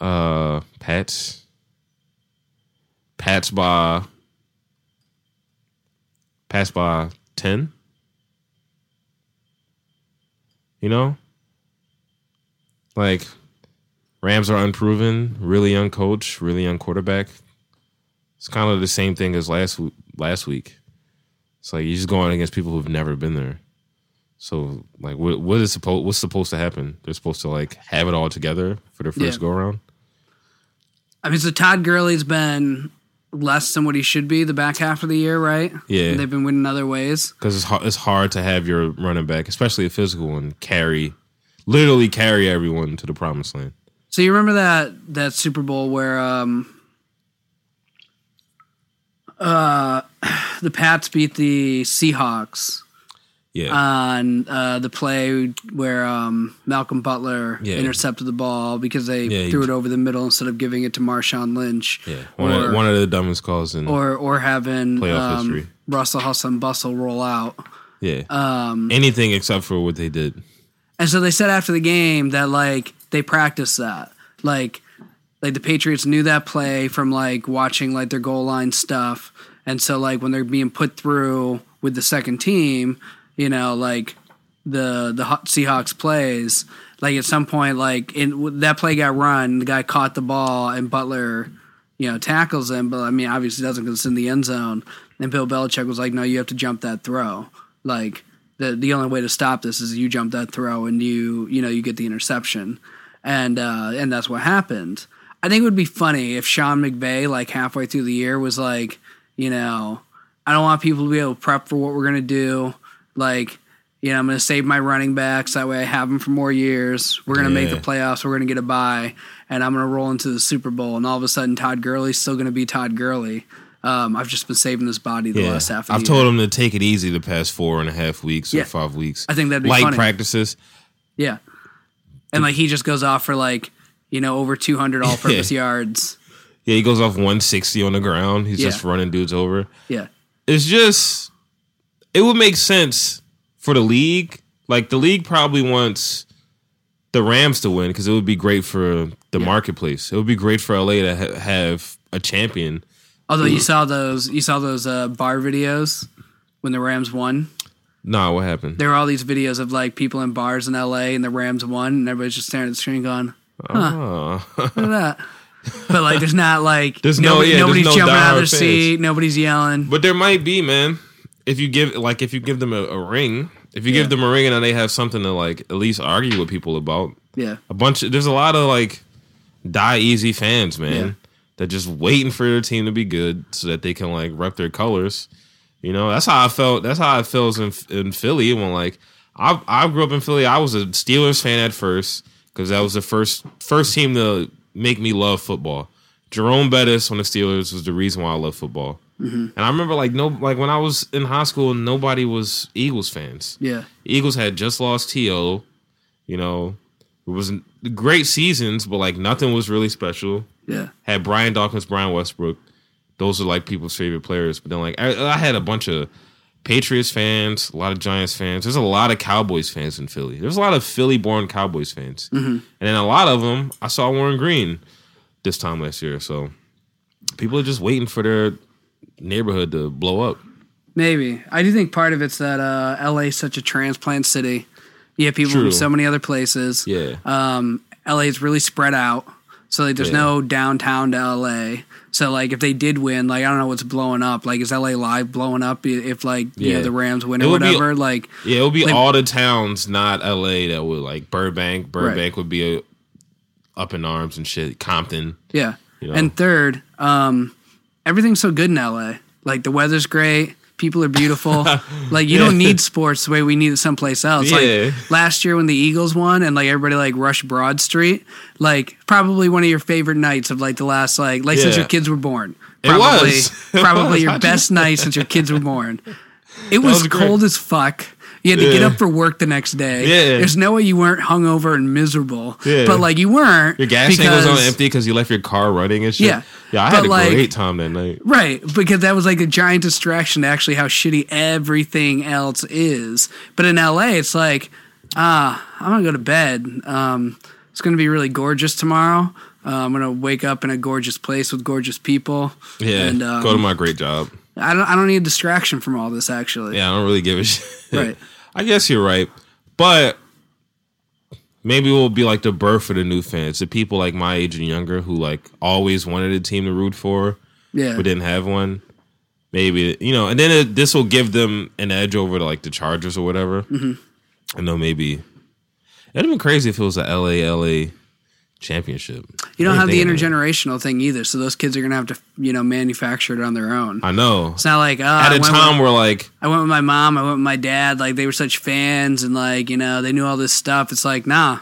Yeah. Pats. Pats by 10. You know? Like, Rams are unproven, really young coach, really young quarterback. It's kind of the same thing as last week. It's like you're just going against people who've never been there. So, like, what's supposed to happen? They're supposed to, like, have it all together for their first go-around? I mean, so Todd Gurley's been less than what he should be the back half of the year, right? Yeah. And they've been winning other ways. Because it's hard to have your running back, especially a physical one, literally carry everyone to the promised land. So you remember that Super Bowl where the Pats beat the Seahawks? Yeah. On the play where Malcolm Butler intercepted the ball because they threw it over the middle instead of giving it to Marshawn Lynch. Yeah, one of the dumbest calls in or having playoff history. Russell Hustle and Bustle roll out. Yeah, anything except for what they did. And so they said after the game that like they practiced that, like the Patriots knew that play from like watching like their goal line stuff, and so like when they're being put through with the second team. You know, like the Seahawks plays, like at some point, like that play got run, the guy caught the ball, and Butler, you know, tackles him. But I mean, obviously doesn't because it's in the end zone. And Bill Belichick was like, "No, you have to jump that throw. Like the only way to stop this is you jump that throw and you get the interception." And that's what happened. I think it would be funny if Sean McVay, like halfway through the year, was like, you know, I don't want people to be able to prep for what we're gonna do. Like, you know, I'm going to save my running backs. That way I have them for more years. We're going to make the playoffs. We're going to get a bye. And I'm going to roll into the Super Bowl. And all of a sudden, Todd Gurley's still going to be Todd Gurley. I've just been saving this body the last half of the year. I've told him to take it easy the past 4.5 weeks or 5 weeks. I think that'd be funny. Light practices. Yeah. And, like, he just goes off for, like, you know, over 200 all-purpose yards. Yeah, he goes off 160 on the ground. He's just running dudes over. Yeah. It's just... It would make sense for the league. Like, the league probably wants the Rams to win because it would be great for the marketplace. It would be great for LA to have a champion. Although you saw those bar videos when the Rams won. Nah, what happened? There were all these videos of like people in bars in LA and the Rams won, and everybody's just staring at the screen going, "Huh, look at that." But like, there's not like nobody's jumping out of their seat, nobody's yelling. But there might be, man. If you give them a ring, give them a ring and then they have something to like at least argue with people about. Yeah. There's a lot of like die easy fans, man. Yeah. They're just waiting for their team to be good so that they can like rep their colors. You know, that's how I felt. That's how it feels in Philly when like I grew up in Philly. I was a Steelers fan at first because that was the first team to make me love football. Jerome Bettis on the Steelers was the reason why I love football. Mm-hmm. And I remember, like, when I was in high school, nobody was Eagles fans. Yeah, Eagles had just lost T.O. You know, it was great seasons, but like nothing was really special. Yeah, had Brian Dawkins, Brian Westbrook. Those are like people's favorite players. But then, like, I had a bunch of Patriots fans, a lot of Giants fans. There's a lot of Cowboys fans in Philly. There's a lot of Philly-born Cowboys fans, and then a lot of them I saw Warren Green this time last year. So people are just waiting for their neighborhood to blow up. Maybe. I do think part of it's that LA is such a transplant city. You have people from so many other places. Yeah. LA is really spread out. So like there's no downtown to LA. So like if they did win, like I don't know what's blowing up. Like is LA Live blowing up if like you know the Rams win or whatever? It would be like, all the towns not LA that would like Burbank. Burbank would be up in arms and shit. Compton. Yeah. You know? And third, everything's so good in LA. Like the weather's great, People are beautiful. Like, you don't need sports the way we need it someplace else. Yeah. Like, last year when the Eagles won and, like, everybody, like, rushed Broad Street, like, probably one of your favorite nights of, like, the last, like since your kids were born. Probably, it was. Probably your best night since your kids were born. It was cold as fuck. You had to get up for work the next day. Yeah. There's no way you weren't hungover and miserable. Yeah. But, like, you weren't. Your gas tank was on empty because you left your car running and shit. Yeah. Yeah, I had a great time that night. Right, because that was, like, a giant distraction to actually how shitty everything else is. But in L.A., it's like, I'm going to go to bed. It's going to be really gorgeous tomorrow. I'm going to wake up in a gorgeous place with gorgeous people. Yeah, and, go to my great job. I don't need a distraction from all this, actually. Yeah, I don't really give a shit. Right. I guess you're right, but maybe it will be like the birth of the new fans, the people like my age and younger who like always wanted a team to root for, but didn't have one. Maybe, you know, and then this will give them an edge over to like the Chargers or whatever. Mm-hmm. I know maybe that'd have been crazy if it was a LA championship. You don't have the intergenerational thing either, so those kids are gonna have to, you know, manufacture it on their own. I know. It's not like at a time where like I went with my mom, I went with my dad, like they were such fans and like, you know, they knew all this stuff. It's like, nah,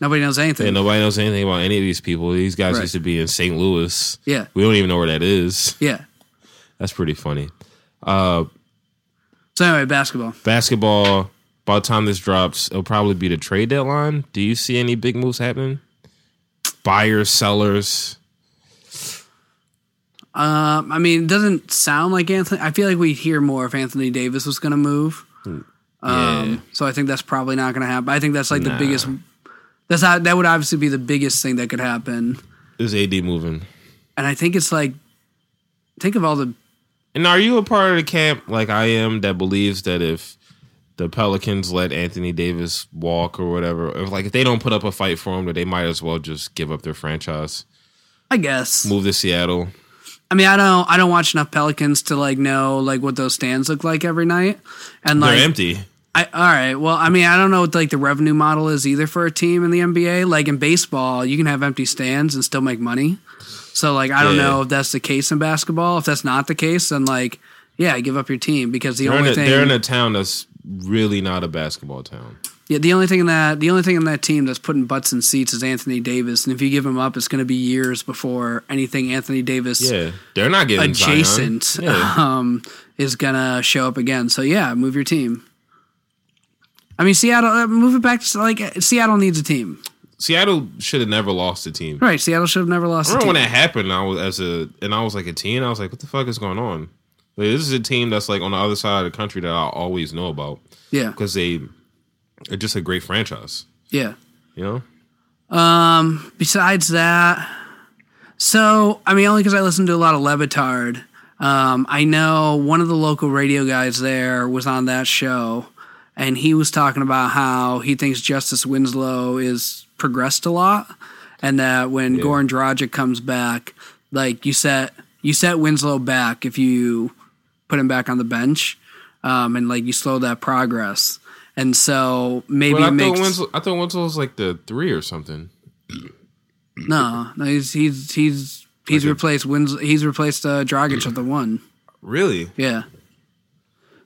nobody knows anything. Yeah, nobody knows anything about any of these people. These guys used to be in St. Louis. Yeah, we don't even know where that is. Yeah, that's pretty funny. So anyway, basketball. By the time this drops, it'll probably be the trade deadline. Do you see any big moves happening? Buyers, sellers. I mean, it doesn't sound like Anthony. I feel like we'd hear more if Anthony Davis was going to move. So I think that's probably not going to happen. I think that's like the biggest. That would obviously be the biggest thing that could happen. Is AD moving? And I think it's like, think of all the. And are you a part of the camp like I am that believes that if the Pelicans let Anthony Davis walk or whatever, if they don't put up a fight for him, they might as well just give up their franchise? I guess. Move to Seattle. I mean, I don't watch enough Pelicans to like know like what those stands look like every night. And like they're empty. All right. Well, I mean, I don't know what like the revenue model is either for a team in the NBA. Like in baseball, you can have empty stands and still make money. So like I don't know if that's the case in basketball. If that's not the case, then like give up your team because they're in a town that's really not a basketball town. Yeah, the only thing in that team that's putting butts in seats is Anthony Davis, and if you give him up, it's going to be years before anything Anthony Davis they're not getting adjacent is going to show up again. So yeah, move your team. I mean, Seattle, move it back to like Seattle needs a team. Seattle should have never lost a team. Right, Seattle should have never lost. I remember when that happened. I was like a teen. I was like, what the fuck is going on? Like, this is a team that's like on the other side of the country that I always know about. Yeah, because they're just a great franchise. Yeah, you know. Besides that, so I mean, only because I listen to a lot of Le Batard. I know one of the local radio guys there was on that show, and he was talking about how he thinks Justice Winslow is progressed a lot, and that when Goran Dragic comes back, like you set Winslow back if you put him back on the bench, and like you slow that progress, and so maybe I thought Winslow was like the 3 or something. No, he's replaced Winslow. He's replaced Dragic at the 1. Really? Yeah.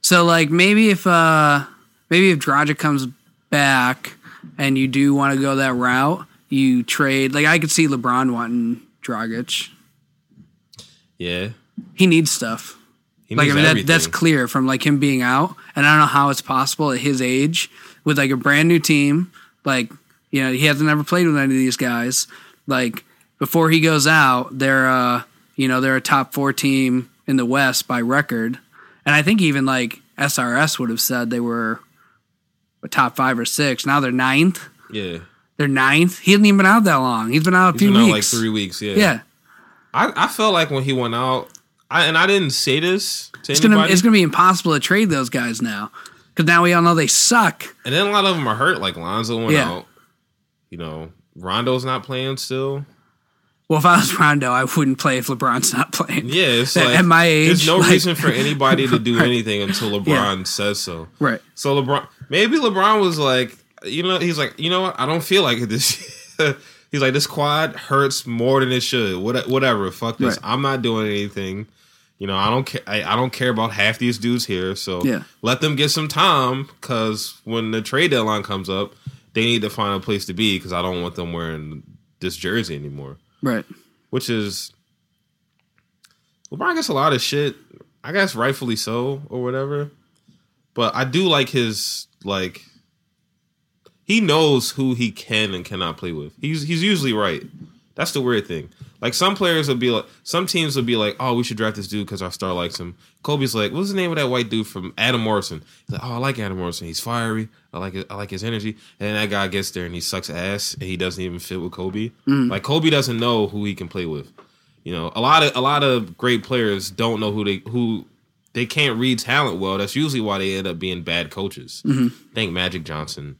So like maybe if Dragic comes back and you do want to go that route, you trade. Like I could see LeBron wanting Dragic. Yeah, he needs stuff. I mean, that's clear from like him being out, and I don't know how it's possible at his age with like a brand new team. Like, you know, he hasn't ever played with any of these guys. Like before he goes out, they're a top 4 team in the West by record, and I think even like SRS would have said they were a top 5 or 6. Now they're 9th. Yeah, they're 9th. He hasn't even been out that long. He's been out a few weeks, like 3 weeks. Yeah. I felt like when he went out, I didn't say this to anybody. It's gonna be impossible to trade those guys now because now we all know they suck. And then a lot of them are hurt. Like Lonzo went out. You know, Rondo's not playing still. Well, if I was Rondo, I wouldn't play if LeBron's not playing. Yeah, it's like at my age, there's no reason for anybody to do anything until LeBron says so. Right. So LeBron was like, you know, he's like, you know what? I don't feel like it this year. He's like, this quad hurts more than it should. Whatever. Fuck this. Right. I'm not doing anything. You know, I don't care about half these dudes here. So yeah. Let them get some time, because when the trade deadline comes up, they need to find a place to be, because I don't want them wearing this jersey anymore. Right. Which is, LeBron gets a lot of shit, I guess rightfully so or whatever. But I do like his, like, he knows who he can and cannot play with. He's usually right. That's the weird thing. Like, some players will be like, some teams will be like, oh, we should draft this dude because our star likes him. Kobe's like, what's the name of that white dude from Adam Morrison? He's like, oh, I like Adam Morrison. He's fiery. I like his energy. And then that guy gets there and he sucks ass and he doesn't even fit with Kobe. Mm. Like, Kobe doesn't know who he can play with. You know, a lot of great players don't know who they can't read talent well. That's usually why they end up being bad coaches. Mm-hmm. Think Magic Johnson.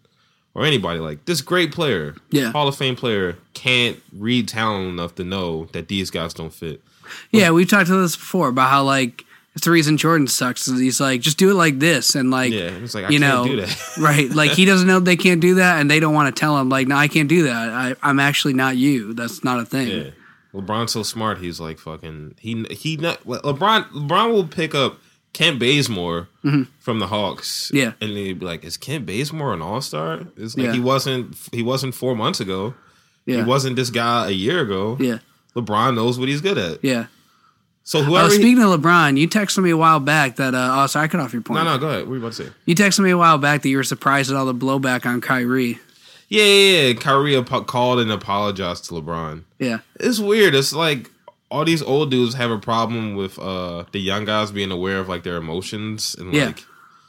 Or anybody, like, this great player, yeah, Hall of Fame player, can't read talent enough to know that these guys don't fit. Yeah, we've talked about this before, about how, like, it's the reason Jordan sucks. Is he's like, just do it like this, and, like, yeah, it's like, I can't do that. Right, like, he doesn't know they can't do that, and they don't want to tell him, like, no, I can't do that. I'm actually not you. That's not a thing. Yeah, LeBron's so smart, he's like, fucking, LeBron will pick up Kent Bazemore from the Hawks. Yeah. And they'd be like, is Kent Bazemore an all-star? It's like, yeah, he wasn't 4 months ago. Yeah. He wasn't this guy a year ago. Yeah. LeBron knows what he's good at. Yeah. So whoever... speaking of LeBron, you texted me a while back that... sorry, I cut off your point. No, go ahead. What were you about to say? You texted me a while back that you were surprised at all the blowback on Kyrie. Yeah. Kyrie called and apologized to LeBron. Yeah. It's weird. It's like... all these old dudes have a problem with the young guys being aware of, like, their emotions and, like, yeah,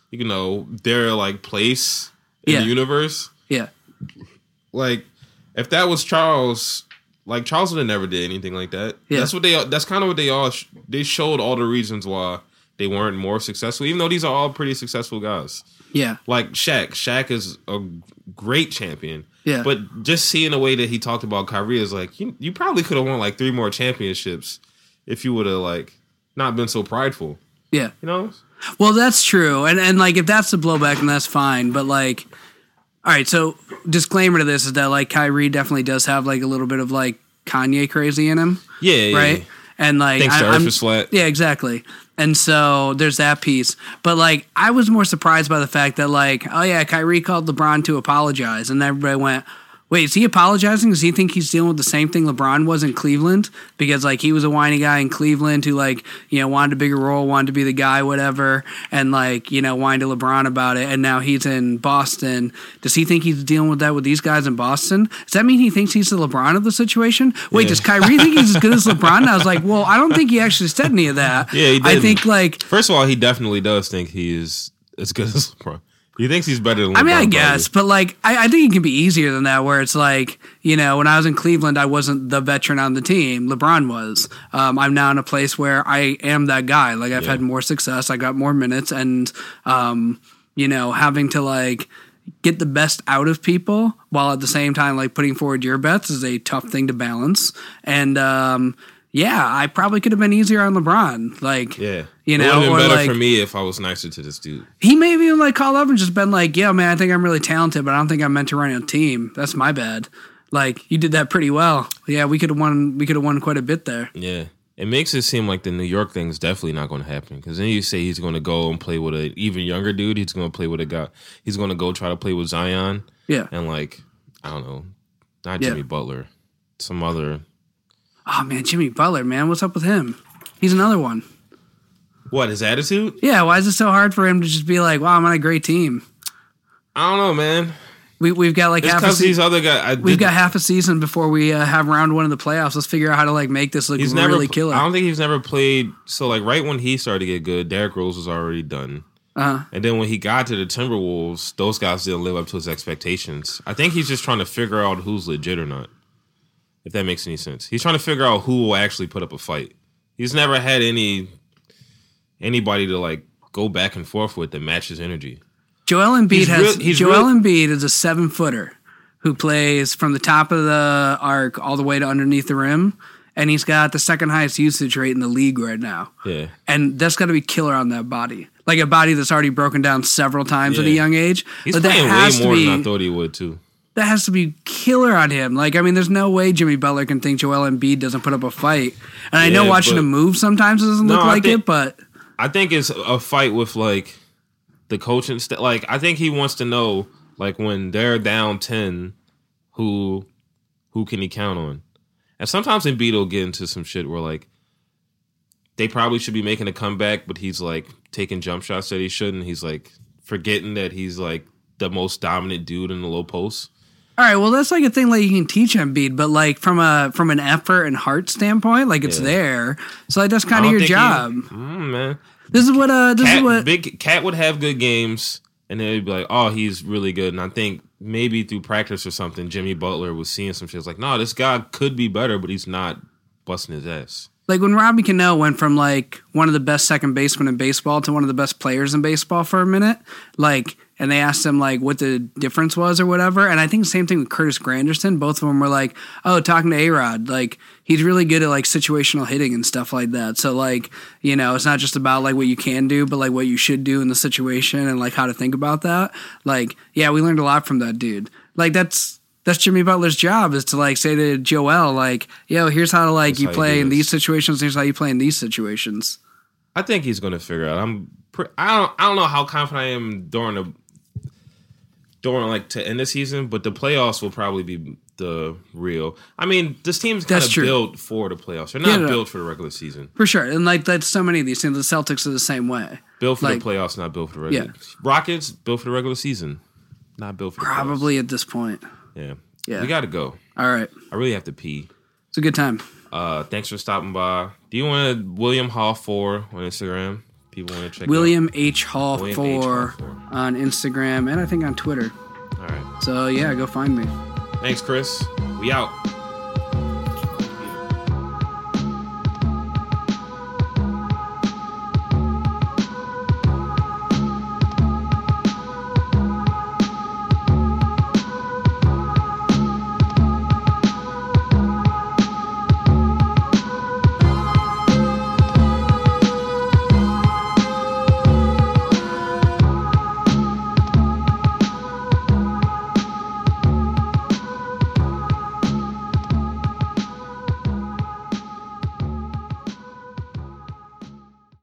you know, their, like, place in, yeah, the universe. Yeah. Like, if that was Charles, like, Charles would have never did anything like that. Yeah. They showed all the reasons why they weren't more successful, even though these are all pretty successful guys. Yeah. Like Shaq is a great champion. Yeah. But just seeing the way that he talked about Kyrie is like, you probably could have won like 3 more championships if you would have, like, not been so prideful. Yeah. You know? Well, that's true. And like, if that's the blowback, then that's fine. But, like, all right, so disclaimer to this is that, like, Kyrie definitely does have, like, a little bit of, like, Kanye crazy in him. Yeah. Right? Yeah. And, like, thanks to Earth is flat. Yeah, exactly. And so there's that piece. But, like, I was more surprised by the fact that, like, oh, yeah, Kyrie called LeBron to apologize. And everybody went, wait, is he apologizing? Does he think he's dealing with the same thing LeBron was in Cleveland? Because, like, he was a whiny guy in Cleveland who, like, you know, wanted a bigger role, wanted to be the guy, whatever. And, like, you know, whined to LeBron about it. And now he's in Boston. Does he think he's dealing with that with these guys in Boston? Does that mean he thinks he's the LeBron of the situation? Wait, yeah, does Kyrie think he's as good as LeBron? And I was like, well, I don't think he actually said any of that. Yeah, he did. I think, like... first of all, he definitely does think he is as good as LeBron. He thinks he's better than LeBron. I mean, I guess, probably. But, like, I think it can be easier than that, where it's like, you know, when I was in Cleveland, I wasn't the veteran on the team. LeBron was. I'm now in a place where I am that guy. Like, I've had more success. I got more minutes. And, you know, having to, like, get the best out of people while at the same time, like, putting forward your bets is a tough thing to balance. And, yeah, I probably could have been easier on LeBron. Like, yeah, you know, it would have been better, like, for me if I was nicer to this dude. He may have even, like, called up and just been like, "Yeah, man, I think I'm really talented, but I don't think I'm meant to run a team. That's my bad. Like, you did that pretty well. Yeah, we could have won. We could have won quite a bit there." Yeah, it makes it seem like the New York thing is definitely not going to happen, because then you say he's going to go and play with an even younger dude. He's going to play with a guy. He's going to go try to play with Zion. Yeah, and, like, I don't know, not Jimmy Butler, some other. Oh, man, Jimmy Butler, man. What's up with him? He's another one. What, his attitude? Yeah, why is it so hard for him to just be like, wow, I'm on a great team? I don't know, man. We've got, like, half a season. We've got half a season before we have round one of the playoffs. Let's figure out how to, like, make this look really killer. I don't think he's never played. So, like, right when he started to get good, Derrick Rose was already done. Uh-huh. And then when he got to the Timberwolves, those guys didn't live up to his expectations. I think he's just trying to figure out who's legit or not. If that makes any sense. He's trying to figure out who will actually put up a fight. He's never had anybody to, like, go back and forth with that matches energy. Joel Embiid Embiid is a 7-footer who plays from the top of the arc all the way to underneath the rim, and he's got the second highest usage rate in the league right now. Yeah. And that's got to be killer on that body. Like, a body that's already broken down several times at a young age. He's playing way more than I thought he would, too. That has to be killer on him. Like, I mean, there's no way Jimmy Butler can think Joel Embiid doesn't put up a fight. And I know watching him move sometimes doesn't look like it, but I think it's a fight with like the coaching stuff. Like, I think he wants to know, like, when they're down 10, who can he count on? And sometimes Embiid will get into some shit where like they probably should be making a comeback, but he's like taking jump shots that he shouldn't. He's like forgetting that he's like the most dominant dude in the low post. All right, well, that's like a thing like you can teach Embiid, but like from an effort and heart standpoint, like it's there. So like that's kind of your job, man. This is what Big Cat would have good games, and then he'd be like, "Oh, he's really good." And I think maybe through practice or something, Jimmy Butler was seeing some shit. It's like, no, this guy could be better, but he's not busting his ass. Like when Robbie Cano went from like one of the best second basemen in baseball to one of the best players in baseball for a minute, like. And they asked him, like, what the difference was or whatever. And I think the same thing with Curtis Granderson. Both of them were like, oh, talking to A-Rod. Like, he's really good at, like, situational hitting and stuff like that. So, like, you know, it's not just about, like, what you can do, but, like, what you should do in the situation and, like, how to think about that. Like, yeah, we learned a lot from that dude. Like, that's Jimmy Butler's job is to, like, say to Joel, like, yo, here's how to, like, you play in these situations. Here's how you play in these situations. I think he's going to figure out. I don't know how confident I am during like to end the season, but the playoffs will probably be the real. I mean, this team's kind of built for the playoffs. They're not built for the regular season. For sure. And like that's so many of these teams. The Celtics are the same way. Built for the playoffs, not built for the regular season. Rockets, built for the regular season. Not built for the playoffs. Probably at this point. Yeah. We gotta go. All right. I really have to pee. It's a good time. Thanks for stopping by. Do you want William Hall 4 on Instagram? People want to check William H. Hall 4 on Instagram and I think on Twitter. All right. So, yeah, go find me. Thanks, Chris. We out.